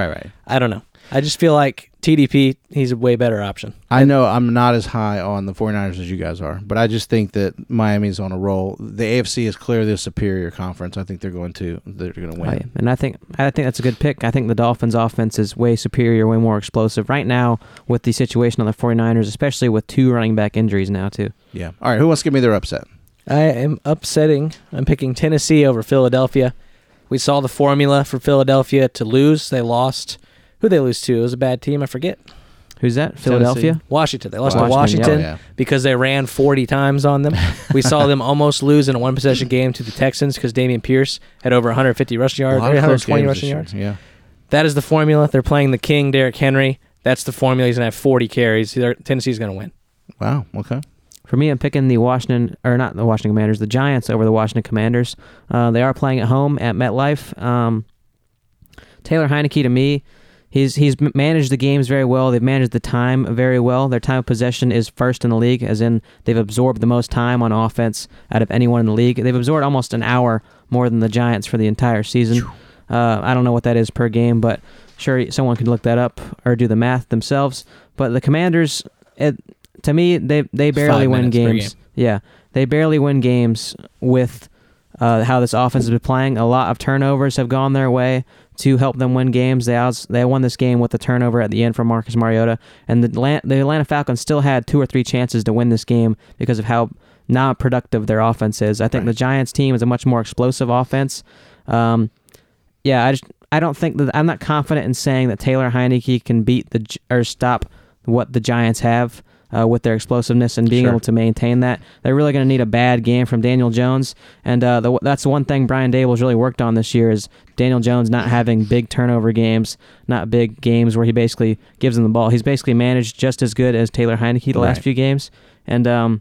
I don't know. I just feel like TDP, he's a way better option. I know I'm not as high on the 49ers as you guys are, but I just think that Miami's on a roll. The AFC is clearly a superior conference. I think they're going to win. Right. And I think that's a good pick. I think the Dolphins' offense is way superior, way more explosive. Right now, with the situation on the 49ers, especially with 2 running back injuries now, too. Yeah. All right, who wants to give me their upset? I'm picking Tennessee over Philadelphia. We saw the formula for Philadelphia to lose. They lost. Who they lose to? It was a bad team. I forget. Who's that? Philadelphia? Tennessee. Washington. They lost to Washington because they ran 40 times on them. We saw them almost lose in a one-possession game to the Texans because Damian Pierce had over 150 rushing yards, 120 rushing yards. Yeah. That is the formula. They're playing the king, Derrick Henry. That's the formula. He's going to have 40 carries. Tennessee's going to win. Wow. Okay. For me, I'm picking the Giants over the Washington Commanders. They are playing at home at MetLife. Taylor Heineke, to me, he's managed the games very well. They've managed the time very well. Their time of possession is first in the league, as in they've absorbed the most time on offense out of anyone in the league. They've absorbed almost an hour more than the Giants for the entire season. I don't know what that is per game, but sure, someone could look that up or do the math themselves. But the Commanders... To me, they barely win games. Game. Yeah, they barely win games with how this offense has been playing. A lot of turnovers have gone their way to help them win games. They won this game with a turnover at the end from Marcus Mariota, and the Atlanta Falcons still had 2 or 3 chances to win this game because of how not productive their offense is. I think the Giants team is a much more explosive offense. I don't think that I'm not confident in saying that Taylor Heineke can beat or stop what the Giants have. With their explosiveness and being able to maintain that. They're really going to need a bad game from Daniel Jones, and that's one thing Brian Daboll's really worked on this year is Daniel Jones not having big turnover games, not big games where he basically gives him the ball. He's basically managed just as good as Taylor Heineke the last few games, and I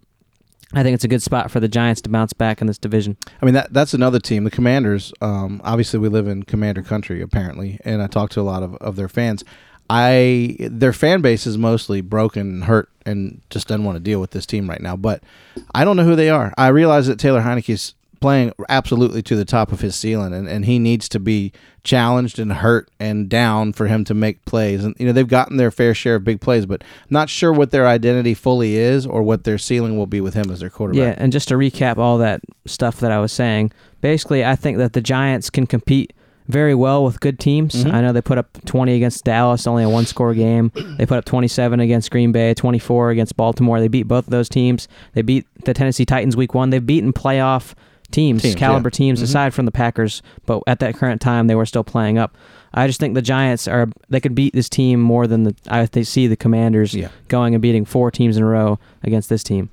think it's a good spot for the Giants to bounce back in this division. I mean, that's another team. The Commanders, obviously we live in Commander country, apparently, and I talked to a lot of their fans. Their fan base is mostly broken and hurt and just doesn't want to deal with this team right now. But I don't know who they are. I realize that Taylor Heineke's playing absolutely to the top of his ceiling, and he needs to be challenged and hurt and down for him to make plays. And they've gotten their fair share of big plays, but not sure what their identity fully is or what their ceiling will be with him as their quarterback. Yeah, and just to recap all that stuff that I was saying, basically I think that the Giants can compete very well with good teams. Mm-hmm. I know they put up 20 against Dallas, only a one-score game. They put up 27 against Green Bay, 24 against Baltimore. They beat both of those teams. They beat the Tennessee Titans week one. They've beaten playoff teams, caliber teams, aside from the Packers, but at that current time, they were still playing up. I just think the Giants, they could beat this team more than they see the Commanders going and beating four teams in a row against this team.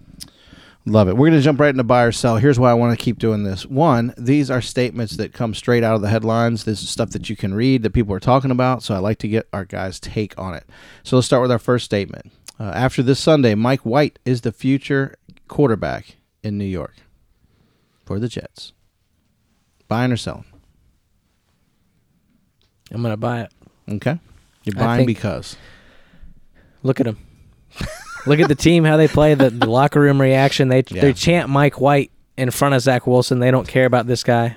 Love it. We're going to jump right into buy or sell. Here's why I want to keep doing this. One, these are statements that come straight out of the headlines. This is stuff that you can read that people are talking about, so I like to get our guys' take on it. So let's start with our first statement. After this Sunday, Mike White is the future quarterback in New York for the Jets. Buying or selling? I'm going to buy it. Okay. You're buying because? Look at him. Look at the team, how they play, the locker room reaction. They chant Mike White in front of Zach Wilson. They don't care about this guy.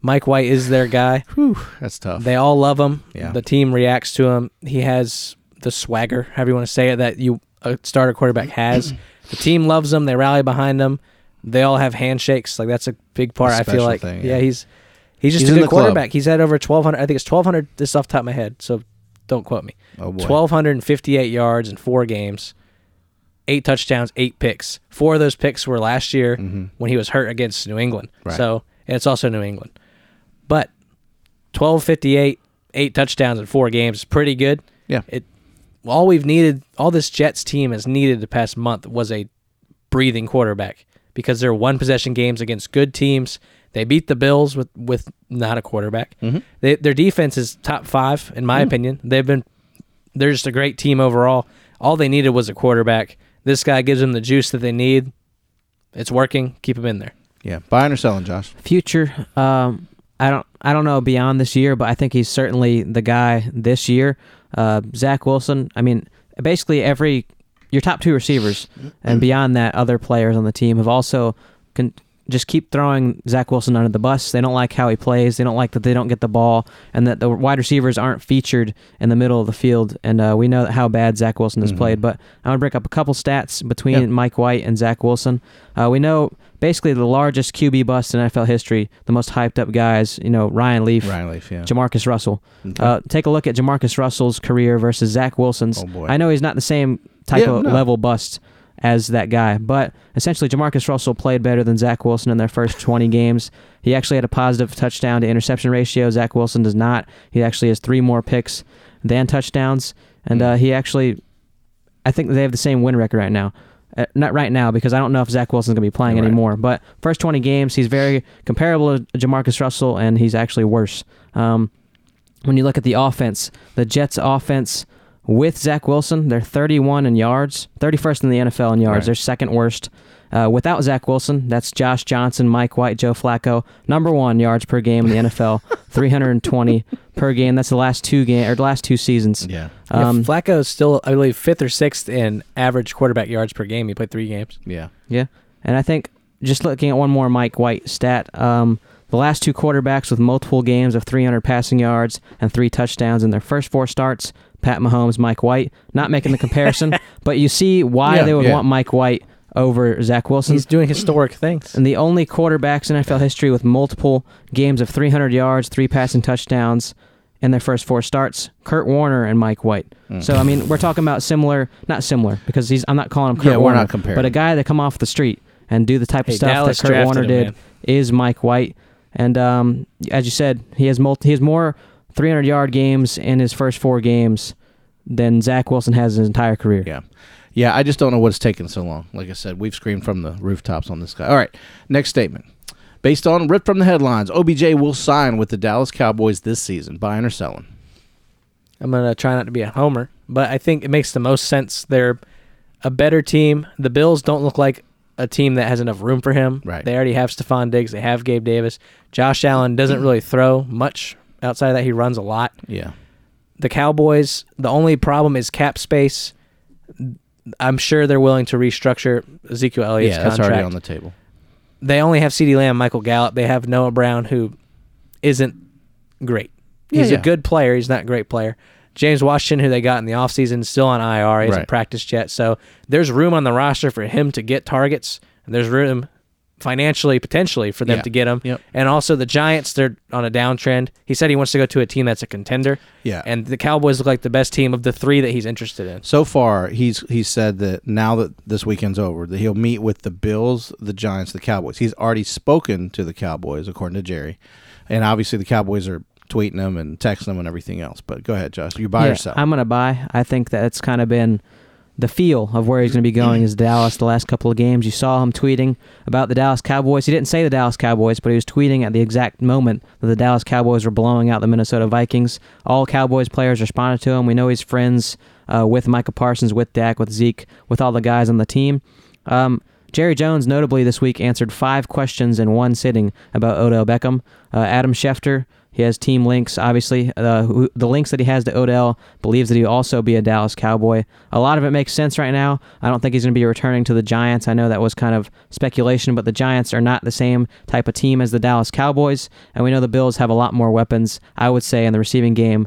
Mike White is their guy. Whew, that's tough. They all love him. Yeah. The team reacts to him. He has the swagger, however you want to say it, that a starter quarterback has. The team loves him. They rally behind him. They all have handshakes. Like, that's a big part, I feel like. Thing, yeah. He's just a good quarterback. Club. He's had over 1,200. I think it's 1,200. This is off the top of my head, so don't quote me. Oh, boy. 1,258 yards in 4 games. 8 touchdowns, 8 picks. 4 of those picks were last year when he was hurt against New England. Right. And it's also New England. But 1,258, 8 touchdowns in 4 games is pretty good. Yeah. All this Jets team has needed the past month was a breathing quarterback because they're one-possession games against good teams. They beat the Bills with not a quarterback. Mm-hmm. Their defense is top 5, in my opinion. They're just a great team overall. All they needed was a quarterback. This guy gives them the juice that they need. It's working. Keep him in there. Yeah. Buying or selling, Josh? Future. I don't know beyond this year, but I think he's certainly the guy this year. Zach Wilson, I mean, basically your top 2 receivers and beyond that, other players on the team have also just keep throwing Zach Wilson under the bus. They don't like how he plays. They don't like that they don't get the ball and that the wide receivers aren't featured in the middle of the field. And we know how bad Zach Wilson has played. But I want to break up a couple stats between Mike White and Zach Wilson. We know basically the largest QB bust in NFL history, the most hyped-up guys, Ryan Leaf, Jamarcus Russell. Okay. Take a look at Jamarcus Russell's career versus Zach Wilson's. Oh, boy. I know he's not the same type of level bust as that guy. But essentially, Jamarcus Russell played better than Zach Wilson in their first 20 games. He actually had a positive touchdown to interception ratio. Zach Wilson does not. He actually has 3 more picks than touchdowns. And I think they have the same win record right now. Not right now, because I don't know if Zach Wilson's going to be playing anymore. But first 20 games, he's very comparable to Jamarcus Russell, and he's actually worse. When you look at the offense, the Jets' offense with Zach Wilson, they're 31 in yards, 31st in the NFL in yards. Right. They're second worst. Without Zach Wilson, that's Josh Johnson, Mike White, Joe Flacco. Number 1 yards per game in the NFL, 320 per game. That's the last 2 games or the last 2 seasons. Yeah. Flacco is still, I believe, 5th or 6th in average quarterback yards per game. He played 3 games. Yeah. Yeah. And I think just looking at one more Mike White stat. The last 2 quarterbacks with multiple games of 300 passing yards and 3 touchdowns in their first 4 starts, Pat Mahomes, Mike White. Not making the comparison, but you see why they would want Mike White over Zach Wilson. He's doing historic things. And the only quarterbacks in NFL history with multiple games of 300 yards, 3 passing touchdowns in their first 4 starts, Kurt Warner and Mike White. Mm. So, I mean, we're talking about not similar, because I'm not calling him Kurt Warner. Yeah, we're not comparing. But a guy that come off the street and do the type of stuff Dallas that Kurt Warner did is Mike White. And as you said, he has more 300-yard games in his first 4 games than Zach Wilson has his entire career. Yeah. Yeah, I just don't know what's taking so long. Like I said, we've screamed from the rooftops on this guy. All right, next statement. Based on ripped from the headlines, OBJ will sign with the Dallas Cowboys this season. Buying or selling? I'm going to try not to be a homer, but I think it makes the most sense. They're a better team. The Bills don't look like a team that has enough room for him. Right. They already have Stephon Diggs. They have Gabe Davis. Josh Allen doesn't really throw much. Outside of that, he runs a lot. Yeah. The Cowboys, the only problem is cap space. I'm sure they're willing to restructure Ezekiel Elliott's contract. Yeah, that's already on the table. They only have CeeDee Lamb, Michael Gallup. They have Noah Brown, who isn't great. He's a good player. He's not a great player. James Washington, who they got in the offseason, still on IR. He hasn't practiced yet. So there's room on the roster for him to get targets, and there's room financially, potentially, for them to get him. Yep. And also the Giants, they're on a downtrend. He said he wants to go to a team that's a contender. Yeah. And the Cowboys look like the best team of the three that he's interested in. So far, he's said that now that this weekend's over, that he'll meet with the Bills, the Giants, the Cowboys. He's already spoken to the Cowboys, according to Jerry. And obviously the Cowboys are tweeting them and texting them and everything else. But go ahead, Josh. You buy yourself. I'm going to buy. I think that's kind of been the feel of where he's going to be going is Dallas the last couple of games. You saw him tweeting about the Dallas Cowboys. He didn't say the Dallas Cowboys, but he was tweeting at the exact moment that the Dallas Cowboys were blowing out the Minnesota Vikings. All Cowboys players responded to him. We know he's friends with Michael Parsons, with Dak, with Zeke, with all the guys on the team. Jerry Jones, notably this week, answered 5 questions in one sitting about Odell Beckham. Adam Schefter, he has team links, obviously. The links that he has to Odell, believes that he'll also be a Dallas Cowboy. A lot of it makes sense right now. I don't think he's going to be returning to the Giants. I know that was kind of speculation, but the Giants are not the same type of team as the Dallas Cowboys, and we know the Bills have a lot more weapons, I would say, in the receiving game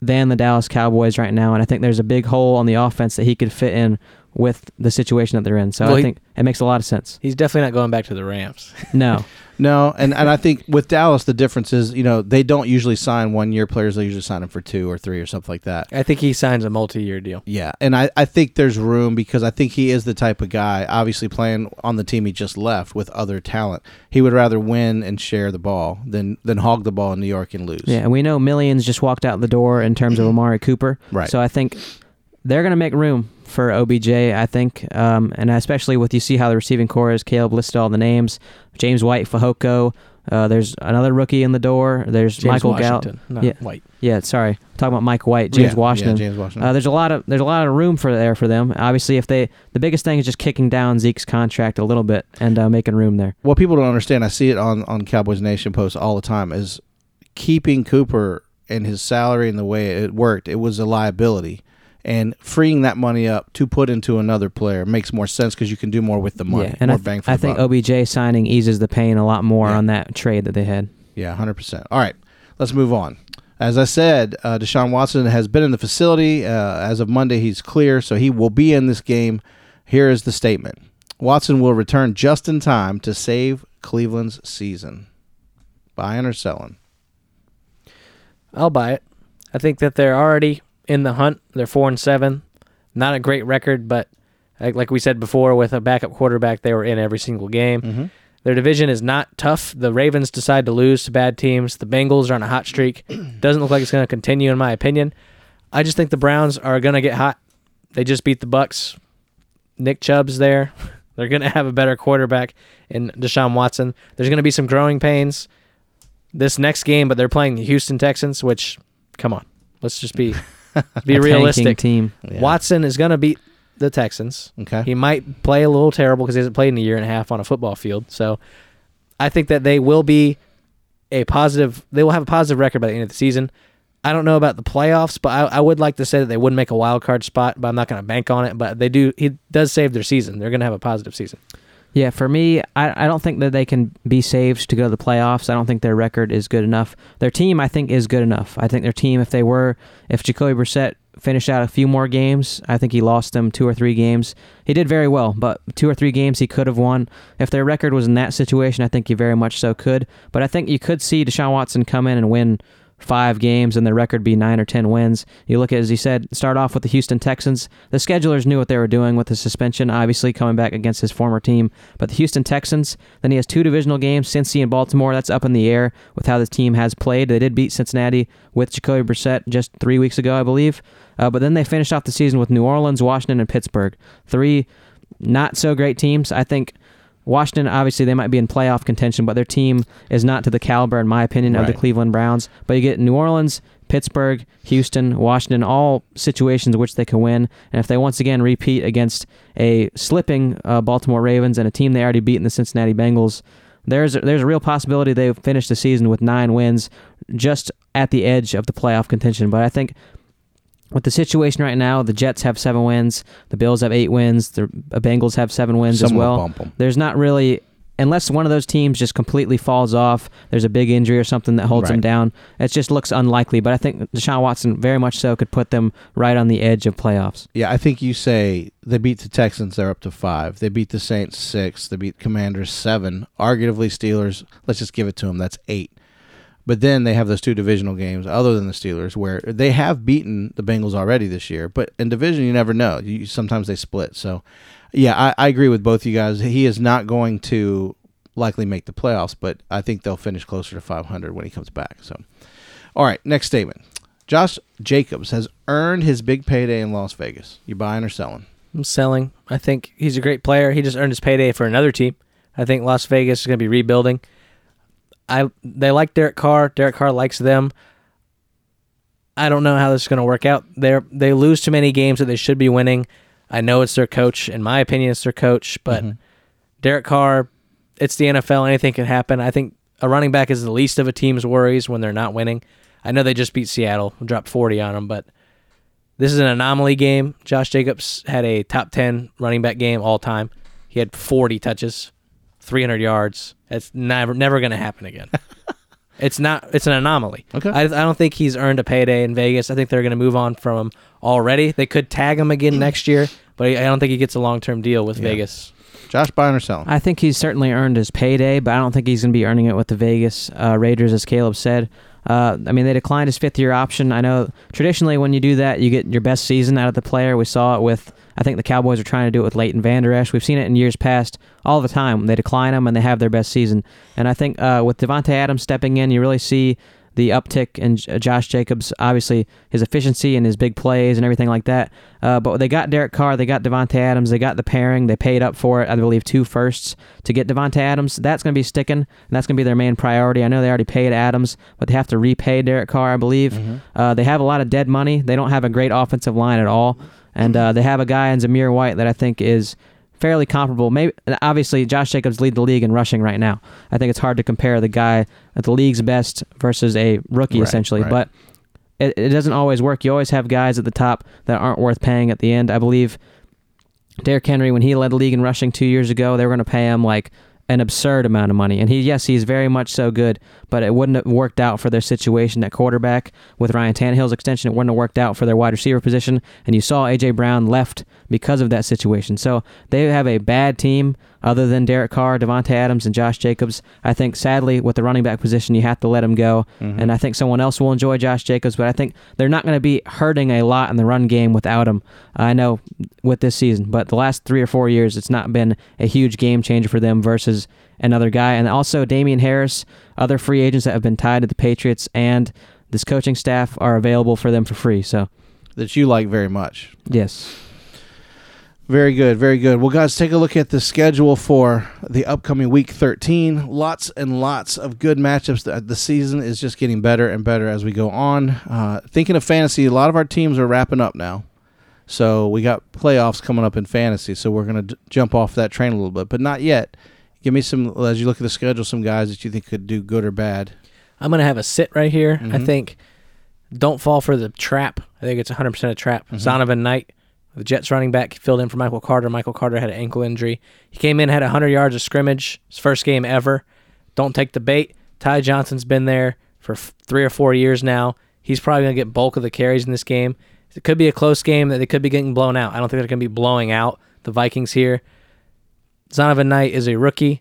than the Dallas Cowboys right now, and I think there's a big hole on the offense that he could fit in with the situation that they're in. So I think it makes a lot of sense. He's definitely not going back to the Rams. No. No, and I think with Dallas, the difference is, they don't usually sign one-year players. They usually sign them for 2 or 3 or something like that. I think he signs a multi-year deal. Yeah, and I think there's room because I think he is the type of guy, obviously playing on the team he just left with other talent. He would rather win and share the ball than hog the ball in New York and lose. Yeah, and we know millions just walked out the door in terms of Amari Cooper. Right. So I think they're going to make room for OBJ, I think, and especially with you see how the receiving core is. Caleb listed all the names. James White, Fehoko. There's another rookie in the door. There's James Michael Washington. White. Yeah, sorry. I'm talking about Mike White, James Washington. Yeah, James Washington. There's a lot of room for them. Obviously, the biggest thing is just kicking down Zeke's contract a little bit and making room there. What people don't understand, I see it on Cowboys Nation posts all the time, is keeping Cooper and his salary and the way it worked, it was a liability. And freeing that money up to put into another player makes more sense because you can do more with the money, and more bang for the buck. I think OBJ signing eases the pain a lot more on that trade that they had. Yeah, 100%. All right, let's move on. As I said, Deshaun Watson has been in the facility. As of Monday, he's clear, so he will be in this game. Here is the statement. Watson will return just in time to save Cleveland's season. Buying or selling? I'll buy it. I think that they're already in the hunt. They're 4-7. Not a great record, but like we said before, with a backup quarterback, they were in every single game. Mm-hmm. Their division is not tough. The Ravens decide to lose to bad teams. The Bengals are on a hot streak. Doesn't look like it's going to continue, in my opinion. I just think the Browns are going to get hot. They just beat the Bucks. Nick Chubb's there. They're going to have a better quarterback in Deshaun Watson. There's going to be some growing pains this next game, but they're playing the Houston Texans, which, come on, let's just be be realistic. Team. Yeah. Watson is going to beat the Texans. Okay. He might play a little terrible because he hasn't played in a year and a half on a football field. So I think that they will be they will have a positive record by the end of the season. I don't know about the playoffs, but I would like to say that they wouldn't make a wild card spot, but I'm not going to bank on it. But they do. He does save their season. They're going to have a positive season. Yeah, for me, I don't think that they can be saved to go to the playoffs. I don't think their record is good enough. Their team, I think, is good enough. I think their team, if Jacoby Brissett finished out a few more games, I think he lost them 2 or 3 games. He did very well, but 2 or 3 games he could have won. If their record was in that situation, I think he very much so could. But I think you could see Deshaun Watson come in and win 5 games and the record be 9 or 10 wins. You look at, as he said, start off with the Houston Texans. The schedulers knew what they were doing with the suspension, obviously coming back against his former team. But the Houston Texans, then he has 2 divisional games, Cincy and Baltimore. That's up in the air with how this team has played. They did beat Cincinnati with Jacoby Brissett just 3 weeks ago, I believe. But then they finished off the season with New Orleans, Washington, and Pittsburgh. 3 not-so-great teams. I think Washington, obviously, they might be in playoff contention, but their team is not to the caliber, in my opinion, of the Cleveland Browns. But you get New Orleans, Pittsburgh, Houston, Washington, all situations in which they can win. And if they once again repeat against a slipping Baltimore Ravens and a team they already beat in the Cincinnati Bengals, there's a real possibility they finish the season with 9 wins, just at the edge of the playoff contention. But I think with the situation right now, the Jets have 7 wins, the Bills have 8 wins, the Bengals have 7 wins as well. There's not really unless one of those teams just completely falls off, there's a big injury or something that holds them down, it just looks unlikely. But I think Deshaun Watson very much so could put them right on the edge of playoffs. Yeah, I think you say they beat the Texans, they're up to 5. They beat the Saints 6. They beat Commanders 7. Arguably Steelers, let's just give it to them, that's 8. But then they have those two divisional games other than the Steelers where they have beaten the Bengals already this year. But in division, you never know. Sometimes they split. So, yeah, I agree with both you guys. He is not going to likely make the playoffs, but I think they'll finish closer to 500 when he comes back. So, all right, next statement. Josh Jacobs has earned his big payday in Las Vegas. You buying or selling? I'm selling. I think he's a great player. He just earned his payday for another team. I think Las Vegas is going to be rebuilding. They like Derek Carr. Derek Carr likes them. I don't know how this is going to work out. They lose too many games that they should be winning. I know it's their coach. In my opinion, it's their coach. But Derek Carr, it's the NFL. Anything can happen. I think a running back is the least of a team's worries when they're not winning. I know they just beat Seattle, dropped 40 on them, but this is an anomaly game. Josh Jacobs had a top 10 running back game all time. He had 40 touches. 300 yards. That's never going to happen again. It's an anomaly. Okay. I don't think he's earned a payday in Vegas. I think they're going to move on from him already. They could tag him again next year, but I don't think he gets a long-term deal with Vegas. Josh, buying or selling? I think he's certainly earned his payday, but I don't think he's going to be earning it with the Vegas Raiders, as Caleb said. I mean, they declined his fifth-year option. I know traditionally when you do that, you get your best season out of the player. We saw it with, I think the Cowboys are trying to do it with Leighton Vander Esch. We've seen it in years past all the time. They decline them and they have their best season. And I think with Davante Adams stepping in, you really see the uptick in Josh Jacobs, obviously his efficiency and his big plays and everything like that. But they got Derek Carr, they got Davante Adams, they got the pairing, they paid up for it, I believe 2 firsts to get Davante Adams. That's going to be sticking, and that's going to be their main priority. I know they already paid Adams, but they have to repay Derek Carr, I believe. They have a lot of dead money. They don't have a great offensive line at all. And they have a guy in Zamir White that I think is fairly comparable. Maybe obviously Josh Jacobs lead the league in rushing right now. I think it's hard to compare the guy at the league's best versus a rookie essentially. But it doesn't always work. You always have guys at the top that aren't worth paying at the end. I believe Derrick Henry, when he led the league in rushing 2 years ago, they were going to pay him like an absurd amount of money. And he's very much so good, but it wouldn't have worked out for their situation at quarterback with Ryan Tannehill's extension. It wouldn't have worked out for their wide receiver position. And you saw A.J. Brown left because of that situation. So they have a bad team other than Derek Carr, Davante Adams, and Josh Jacobs. I think, sadly, with the running back position, you have to let him go. And I think someone else will enjoy Josh Jacobs, but I think they're not going to be hurting a lot in the run game without him. I know with this season, but the last 3 or 4 years, it's not been a huge game changer for them versus another guy. And also Damian Harris, other free agents that have been tied to the Patriots and this coaching staff are available for them for free. So that you like very much. Yes. Very good, very good. Well, guys, take a look at the schedule for the upcoming Week 13. Lots and lots of good matchups. The season is just getting better and better as we go on. Thinking of fantasy, a lot of our teams are wrapping up now. So we got playoffs coming up in fantasy, so we're going to jump off that train a little bit, but not yet. Give me some, as you look at the schedule, some guys that you think could do good or bad. I'm going to have a sit right here. I think don't fall for the trap. I think it's 100% a trap. Zonovan Knight. The Jets running back filled in for Michael Carter. Michael Carter had an ankle injury. He came in, had 100 yards of scrimmage, his first game ever. Don't take the bait. Ty Johnson's been there for 3 or 4 years now. He's probably going to get bulk of the carries in this game. It could be a close game that they could be getting blown out. I don't think they're going to be blowing out the Vikings here. Zonovan Knight is a rookie.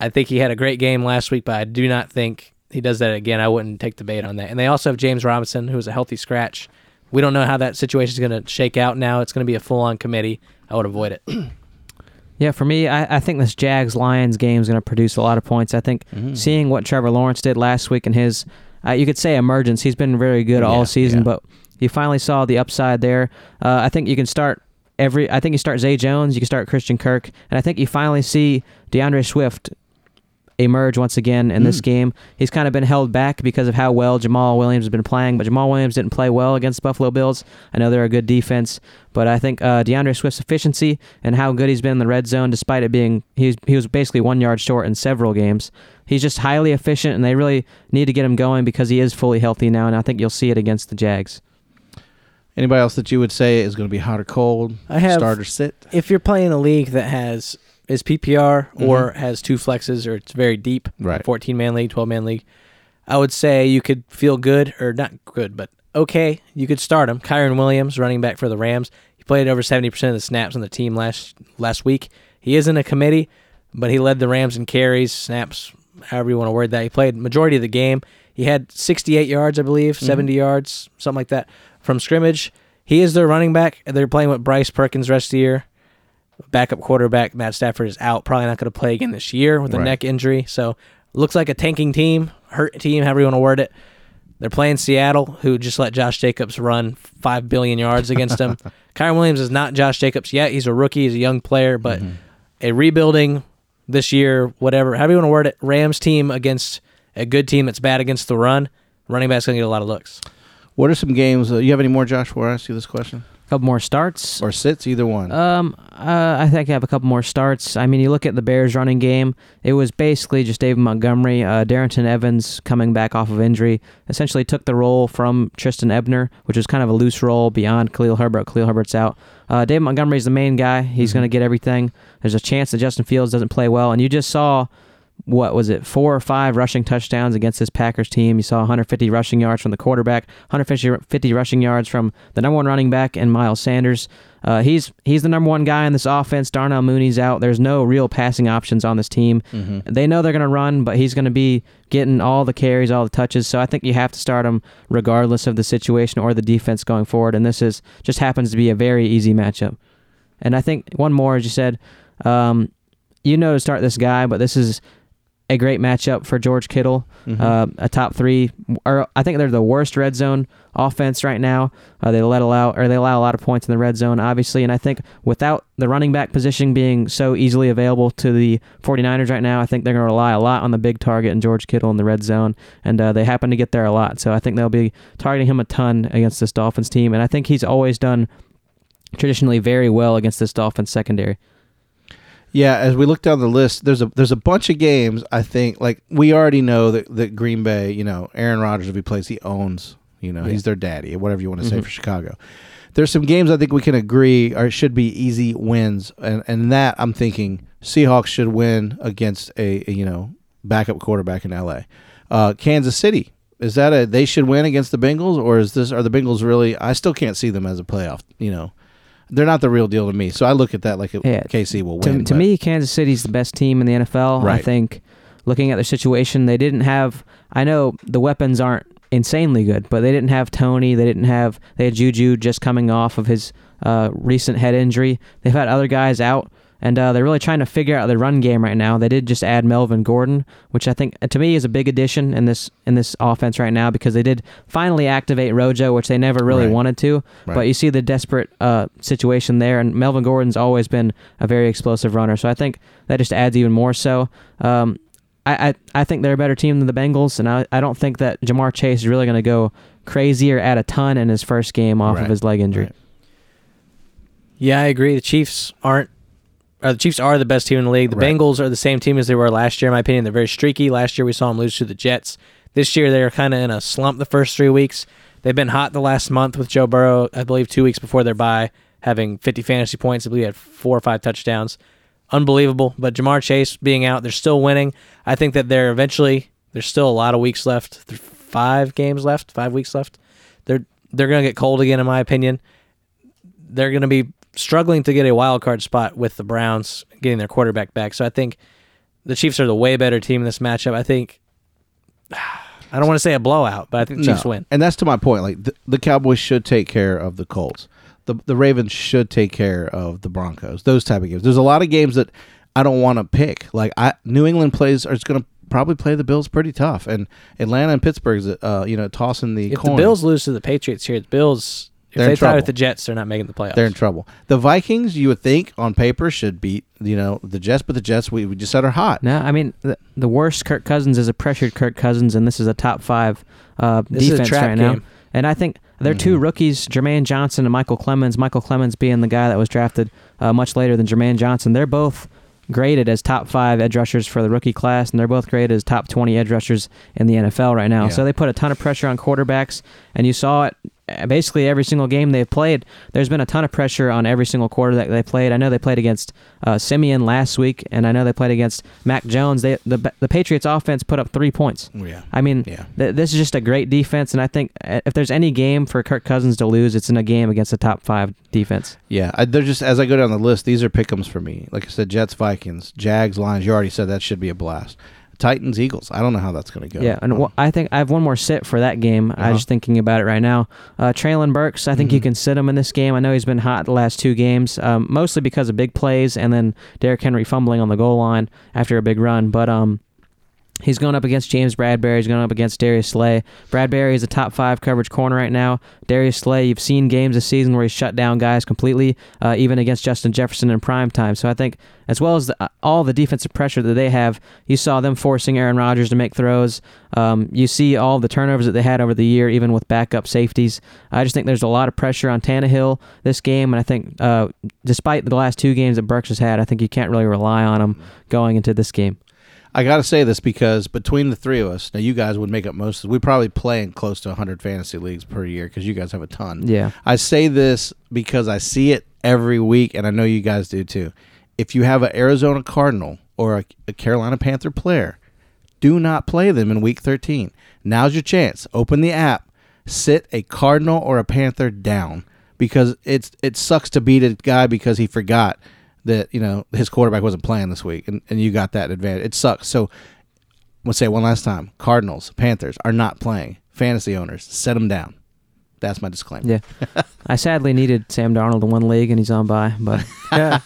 I think he had a great game last week, but I do not think he does that again. I wouldn't take the bait on that. And they also have James Robinson, who is a healthy scratch. We don't know how that situation is going to shake out now. It's going to be a full-on committee. I would avoid it. Yeah, for me, I think this Jags-Lions game is going to produce a lot of points. I think seeing what Trevor Lawrence did last week in his, you could say emergence. He's been very good all season, but you finally saw the upside there. I think you can start I think you start Zay Jones, you can start Christian Kirk, and I think you finally see DeAndre Swift emerge once again in this game. He's kind of been held back because of how well Jamaal Williams has been playing, but Jamaal Williams didn't play well against Buffalo Bills. I know they're a good defense, but I think DeAndre Swift's efficiency and how good he's been in the red zone, despite it being he was basically 1 yard short in several games. He's just highly efficient, and they really need to get him going because he is fully healthy now, and I think you'll see it against the Jags. Anybody else that you would say is going to be hot or cold, start or sit? If you're playing a league that has is PPR or has two flexes or it's very deep, 14-man league, 12-man league, I would say you could feel good, or not good, but okay, you could start him. Kyron Williams, running back for the Rams. He played over 70% of the snaps on the team last week. He is in a committee, but he led the Rams in carries, snaps, however you want to word that. He played majority of the game. He had 68 yards, I believe, 70 yards, something like that, from scrimmage. He is their running back. They're playing with Bryce Perkins the rest of the year. Backup quarterback Matt Stafford is out. Probably not going to play again this year with a neck injury. So looks like a tanking team, hurt team, however you want to word it. They're playing Seattle, who just let Josh Jacobs run 5 billion yards against them. Kyron Williams is not Josh Jacobs yet. He's a rookie. He's a young player, but a rebuilding this year, whatever, however you want to word it, Rams team against a good team that's bad against the run, running back's going to get a lot of looks. What are some games? You have any more, Josh, before I ask you this question? A couple more starts. Or sits, either one. I think I have a couple more starts. I mean, you look at the Bears' running game. It was basically just David Montgomery. Darrington Evans, coming back off of injury, essentially took the role from Tristan Ebner, which was kind of a loose role beyond Khalil Herbert. Khalil Herbert's out. David Montgomery's the main guy. He's going to get everything. There's a chance that Justin Fields doesn't play well, and you just saw... what was it, 4 or 5 rushing touchdowns against this Packers team. You saw 150 rushing yards from the quarterback, 150 rushing yards from the number one running back and Miles Sanders. He's the number one guy in this offense. Darnell Mooney's out. There's no real passing options on this team. They know they're going to run, but he's going to be getting all the carries, all the touches. So I think you have to start him regardless of the situation or the defense going forward. And this is just happens to be a very easy matchup. And I think one more, as you said, you know to start this guy, but this is... a great matchup for George Kittle, a top three, or I think they're the worst red zone offense right now. They allow a lot of points in the red zone, obviously, and I think without the running back position being so easily available to the 49ers right now, I think they're going to rely a lot on the big target and George Kittle in the red zone, and they happen to get there a lot, so I think they'll be targeting him a ton against this Dolphins team, and I think he's always done traditionally very well against this Dolphins secondary. Yeah, as we look down the list, there's a bunch of games, I think, like, we already know that Green Bay, you know, Aaron Rodgers, if he plays, he owns, you know, he's their daddy, whatever you want to say for Chicago. There's some games I think we can agree are should be easy wins, and that I'm thinking Seahawks should win against a backup quarterback in L.A. Kansas City, is that they should win against the Bengals, or are the Bengals really, I still can't see them as a playoff, you know. They're not the real deal to me, so I look at that like KC will win. To me, Kansas City's the best team in the NFL. Right. I think looking at their situation, they didn't have – I know the weapons aren't insanely good, but they didn't have Tony. They had Juju just coming off of his recent head injury. They've had other guys out, and they're really trying to figure out their run game right now. They did just add Melvin Gordon, which I think, to me, is a big addition in this offense right now because they did finally activate Rojo, which they never really wanted to. Right. But you see the desperate situation there, and Melvin Gordon's always been a very explosive runner. So I think that just adds even more so. I think they're a better team than the Bengals, and I don't think that Jamar Chase is really going to go crazy or add a ton in his first game off of his leg injury. Right. Yeah, I agree. The Chiefs are the best team in the league. The Bengals are the same team as they were last year, in my opinion. They're very streaky. Last year we saw them lose to the Jets. This year they are kind of in a slump the first 3 weeks. They've been hot the last month with Joe Burrow, I believe 2 weeks before their bye, having 50 fantasy points. I believe he had 4 or 5 touchdowns. Unbelievable. But Jamar Chase being out, they're still winning. I think that there's still a lot of weeks left. There's 5 weeks left. They're going to get cold again, in my opinion. They're going to be struggling to get a wild card spot with the Browns getting their quarterback back. So I think the Chiefs are the way better team in this matchup. I think, I don't want to say a blowout, but I think the Chiefs win. And that's to my point. Like the Cowboys should take care of the Colts. The Ravens should take care of the Broncos. Those type of games. There's a lot of games that I don't want to pick. Like New England is going to probably play the Bills pretty tough. And Atlanta and Pittsburgh's tossing the coin. If the Bills lose to the Patriots here, the Bills... If they tie with the Jets, they're not making the playoffs. They're in trouble. The Vikings, you would think, on paper, should beat the Jets, but the Jets, we just said, are hot. No, I mean, the worst Kirk Cousins is a pressured Kirk Cousins, and this is a top 5 defense right now. And I think they're two rookies, Jermaine Johnson and Michael Clemens. Michael Clemens being the guy that was drafted much later than Jermaine Johnson. They're both graded as top 5 edge rushers for the rookie class, and they're both graded as top 20 edge rushers in the NFL right now. Yeah. So they put a ton of pressure on quarterbacks, and you saw it basically every single game they've played, there's been a ton of pressure on every single quarter that they played. I know they played against Simeon last week, and I know they played against Mac Jones. The Patriots offense put up 3 points. Yeah. I mean, yeah. This is just a great defense, and I think if there's any game for Kirk Cousins to lose, it's in a game against a top five defense. Yeah, they're just, as I go down the list, these are pick-ems for me. Like I said, Jets, Vikings, Jags, Lions. You already said that should be a blast. Titans, Eagles. I don't know how that's going to go. Yeah, and I think I have one more sit for that game. Uh-huh. I was just thinking about it right now. Traylon Burks, I think you can sit him in this game. I know he's been hot the last two games, mostly because of big plays and then Derrick Henry fumbling on the goal line after a big run. But he's going up against James Bradberry. He's going up against Darius Slay. Bradberry is a top five coverage corner right now. Darius Slay, you've seen games this season where he's shut down guys completely, even against Justin Jefferson in prime time. So I think, as well as all the defensive pressure that they have, you saw them forcing Aaron Rodgers to make throws. You see all the turnovers that they had over the year, even with backup safeties. I just think there's a lot of pressure on Tannehill this game, and I think despite the last two games that Burks has had, I think you can't really rely on him going into this game. I got to say this because between the three of us, now you guys would make up most of it. We probably play in close to 100 fantasy leagues per year because you guys have a ton. Yeah. I say this because I see it every week, and I know you guys do too. If you have an Arizona Cardinal or a Carolina Panther player, do not play them in Week 13. Now's your chance. Open the app. Sit a Cardinal or a Panther down because it sucks to beat a guy because he forgot that, you know, his quarterback wasn't playing this week, and you got that advantage. It sucks. So I'm going to say it one last time. Cardinals, Panthers are not playing. Fantasy owners, set them down. That's my disclaimer. Yeah. I sadly needed Sam Darnold in one league, and he's on bye. But yeah.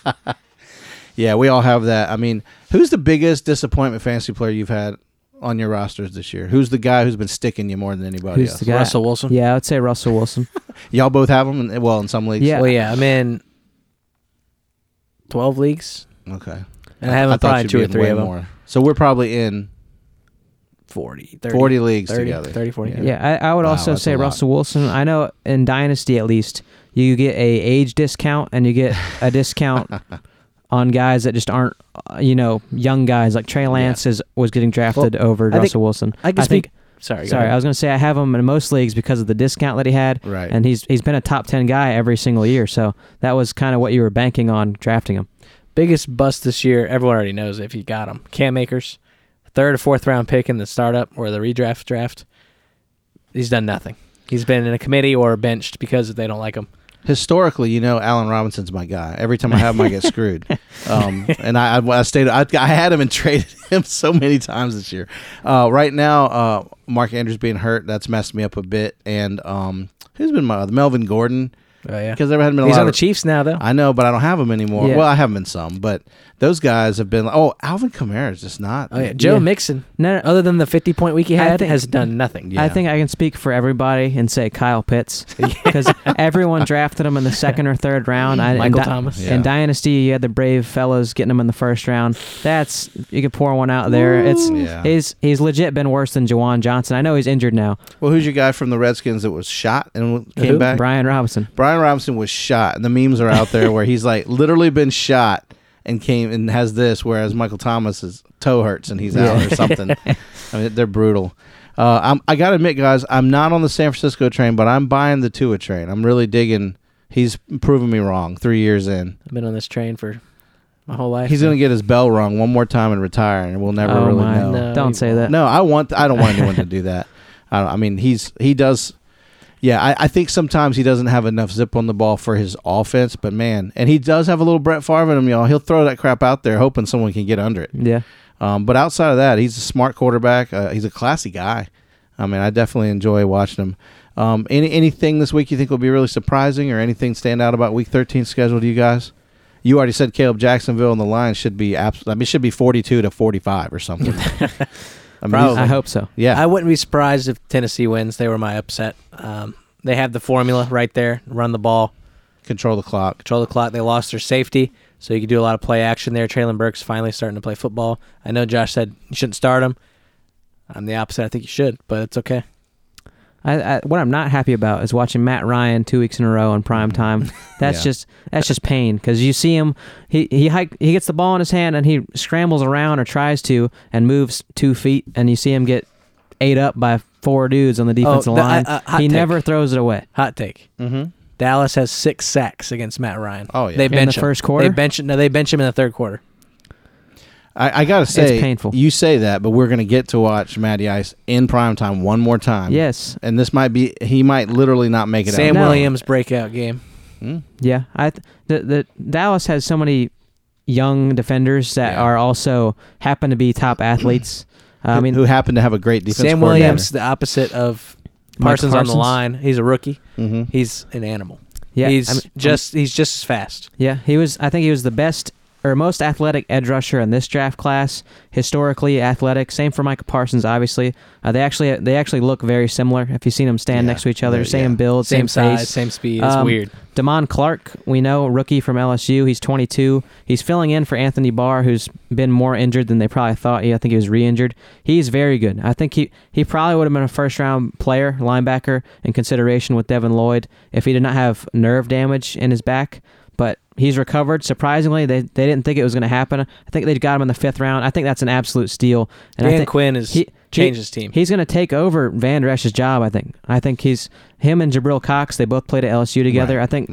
Yeah, we all have that. I mean, who's the biggest disappointment fantasy player you've had on your rosters this year? Who's the guy who's been sticking you more than anybody else? The guy? Russell Wilson? Yeah, I would say Russell Wilson. Y'all both have him? In some leagues. Yeah. Well, yeah, I mean, 12 leagues. Okay. And I haven't probably two or three of them. More. So we're probably in 40 leagues 30, together. 30, 40. Yeah, yeah. I would also say Russell Wilson. I know in Dynasty at least, you get a age discount and you get a discount on guys that just aren't, young guys. Like Trey Lance was getting drafted over Russell Wilson. I think. Sorry. I was going to say I have him in most leagues because of the discount that he had, right? And he's been a top 10 guy every single year, so that was kind of what you were banking on drafting him. Biggest bust this year, everyone already knows if you got him. Cam Akers, third or fourth round pick in the startup or the redraft draft. He's done nothing. He's been in a committee or benched because they don't like him. Historically, Allen Robinson's my guy. Every time I have him, I get screwed. And I stayed. I had him and traded him so many times this year. Right now, Mark Andrews being hurt, that's messed me up a bit. And who's been my other? Melvin Gordon. Oh, yeah. Because there hadn't been a lot. He's on the Chiefs now, though. I know, but I don't have him anymore. Yeah. Well, I have him in some, but those guys have been. Alvin Kamara is just not. Oh, yeah. Joe Mixon, no, other than the 50-point week he had, has done nothing. Yeah. I think I can speak for everybody and say Kyle Pitts, because everyone drafted him in the second or third round. Michael Thomas. Yeah. In Dynasty, you had the brave fellows getting him in the first round. You could pour one out there. Ooh. He's legit been worse than Jawan Johnson. I know he's injured now. Well, who's your guy from the Redskins that was shot and came back? Brian Robinson was shot, and the memes are out there where he's like literally been shot and came and has this, whereas Michael Thomas's toe hurts and he's out or something. I mean, they're brutal. I gotta admit, guys, I'm not on the San Francisco train, but I'm buying the Tua train. I'm really digging. He's proving me wrong 3 years in. I've been on this train for my whole life. He's gonna get his bell rung one more time and retire, and we'll never really know. No, don't say that. No, I don't want anyone to do that. I mean, he does. Yeah, I think sometimes he doesn't have enough zip on the ball for his offense, but man, and he does have a little Brett Favre in him, y'all. He'll throw that crap out there hoping someone can get under it. Yeah. But outside of that, he's a smart quarterback. He's a classy guy. I mean, I definitely enjoy watching him. Anything this week you think will be really surprising or anything stand out about Week 13 schedule to you guys? You already said Caleb Jacksonville and the Lions should be should be 42-45 or something. I mean, probably. I hope so. Yeah, I wouldn't be surprised if Tennessee wins. They were my upset. They have the formula right there: run the ball, control the clock. They lost their safety, so you can do a lot of play action there. Traylon Burks finally starting to play football. I know Josh said you shouldn't start him. I'm the opposite. I think you should, but it's okay. What I'm not happy about is watching Matt Ryan 2 weeks in a row in prime time. That's just pain because you see him. He gets the ball in his hand and he scrambles around or tries to and moves 2 feet and you see him get ate up by four dudes on the defensive line. He never throws it away. Hot take. Mm-hmm. Dallas has 6 sacks against Matt Ryan. Oh yeah, they bench in the first quarter. They bench him in the third quarter. I gotta say, it's painful. You say that, but we're gonna get to watch Matty Ice in primetime one more time. Yes, and this might be he might literally not make it. Sam Williams breakout game. Hmm? Yeah, the Dallas has so many young defenders that are also happen to be top athletes. I mean, who happen to have a great defense. Sam Williams, the opposite of Parsons on the line. He's a rookie. Mm-hmm. He's an animal. Yeah, he's just as fast. Yeah, he was. I think he was the best or most athletic edge rusher in this draft class. Historically athletic. Same for Micah Parsons. Obviously, they actually look very similar. If you've seen them stand next to each other, same build, same size, pace, same speed. It's weird. Damon Clark, we know, rookie from LSU. He's 22. He's filling in for Anthony Barr, who's been more injured than they probably thought. I think he was re-injured. He's very good. I think he probably would have been a first-round player, linebacker, in consideration with Devin Lloyd if he did not have nerve damage in his back. But he's recovered. Surprisingly, they didn't think it was going to happen. I think they got him in the 5th round. I think that's an absolute steal. And Dan Quinn has changed his team. He's going to take over Van Der Esch's job, I think. I think him and Jabril Cox, they both played at LSU together. Right, I think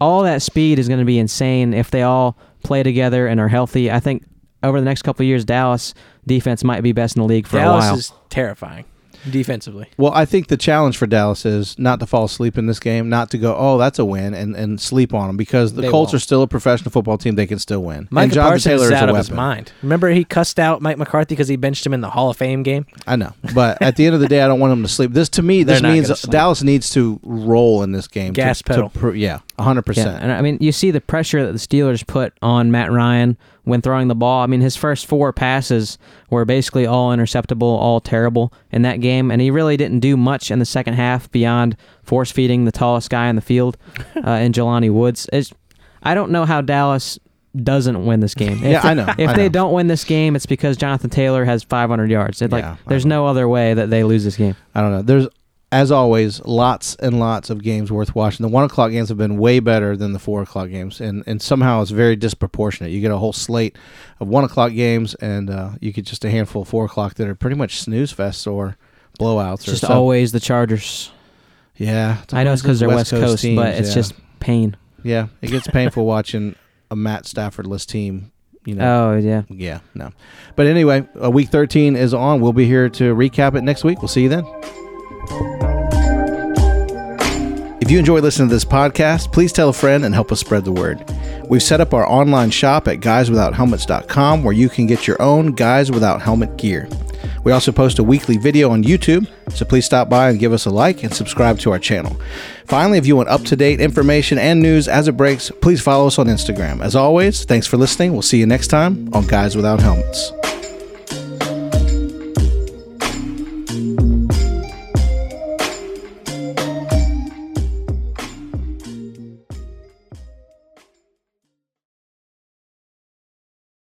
all that speed is going to be insane if they all play together and are healthy. I think over the next couple of years, Dallas defense might be best in the league for a while. Dallas is terrifying defensively. Well, I think the challenge for Dallas is not to fall asleep in this game, not to go, oh, that's a win, and sleep on them, because the Colts are still a professional football team. They can still win. Mike Parsons is out of his mind. Remember, he cussed out Mike McCarthy because he benched him in the Hall of Fame game? I know, but at the end of the day, I don't want him to sleep. This means Dallas needs to roll in this game. Gas pedal. 100%. Yeah, and I mean, you see the pressure that the Steelers put on Matt Ryan when throwing the ball. I mean, his first 4 passes were basically all interceptable, all terrible in that game, and he really didn't do much in the second half beyond force-feeding the tallest guy in the field in Jelani Woods. I don't know how Dallas doesn't win this game. If they don't win this game, it's because Jonathan Taylor has 500 yards. There's no other way that they lose this game. I don't know. There's, as always, lots and lots of games worth watching. The 1:00 games have been way better than the 4:00 games, and somehow it's very disproportionate. You get a whole slate of 1:00 games, and you get just a handful of 4:00 that are pretty much snooze fests or blowouts. It's just always the Chargers. Yeah. I know it's because they're West Coast teams, but it's just pain. Yeah, it gets painful watching a Matt Stafford-less team. You know. Oh, yeah. Yeah, no. But anyway, Week 13 is on. We'll be here to recap it next week. We'll see you then. If you enjoy listening to this podcast, please tell a friend and help us spread the word. We've set up our online shop at guyswithouthelmets.com where you can get your own Guys Without Helmet gear. We also post a weekly video on YouTube, so please stop by and give us a like and subscribe to our channel. Finally, if you want up-to-date information and news as it breaks, please follow us on Instagram. As always, thanks for listening. We'll see you next time on Guys Without Helmets.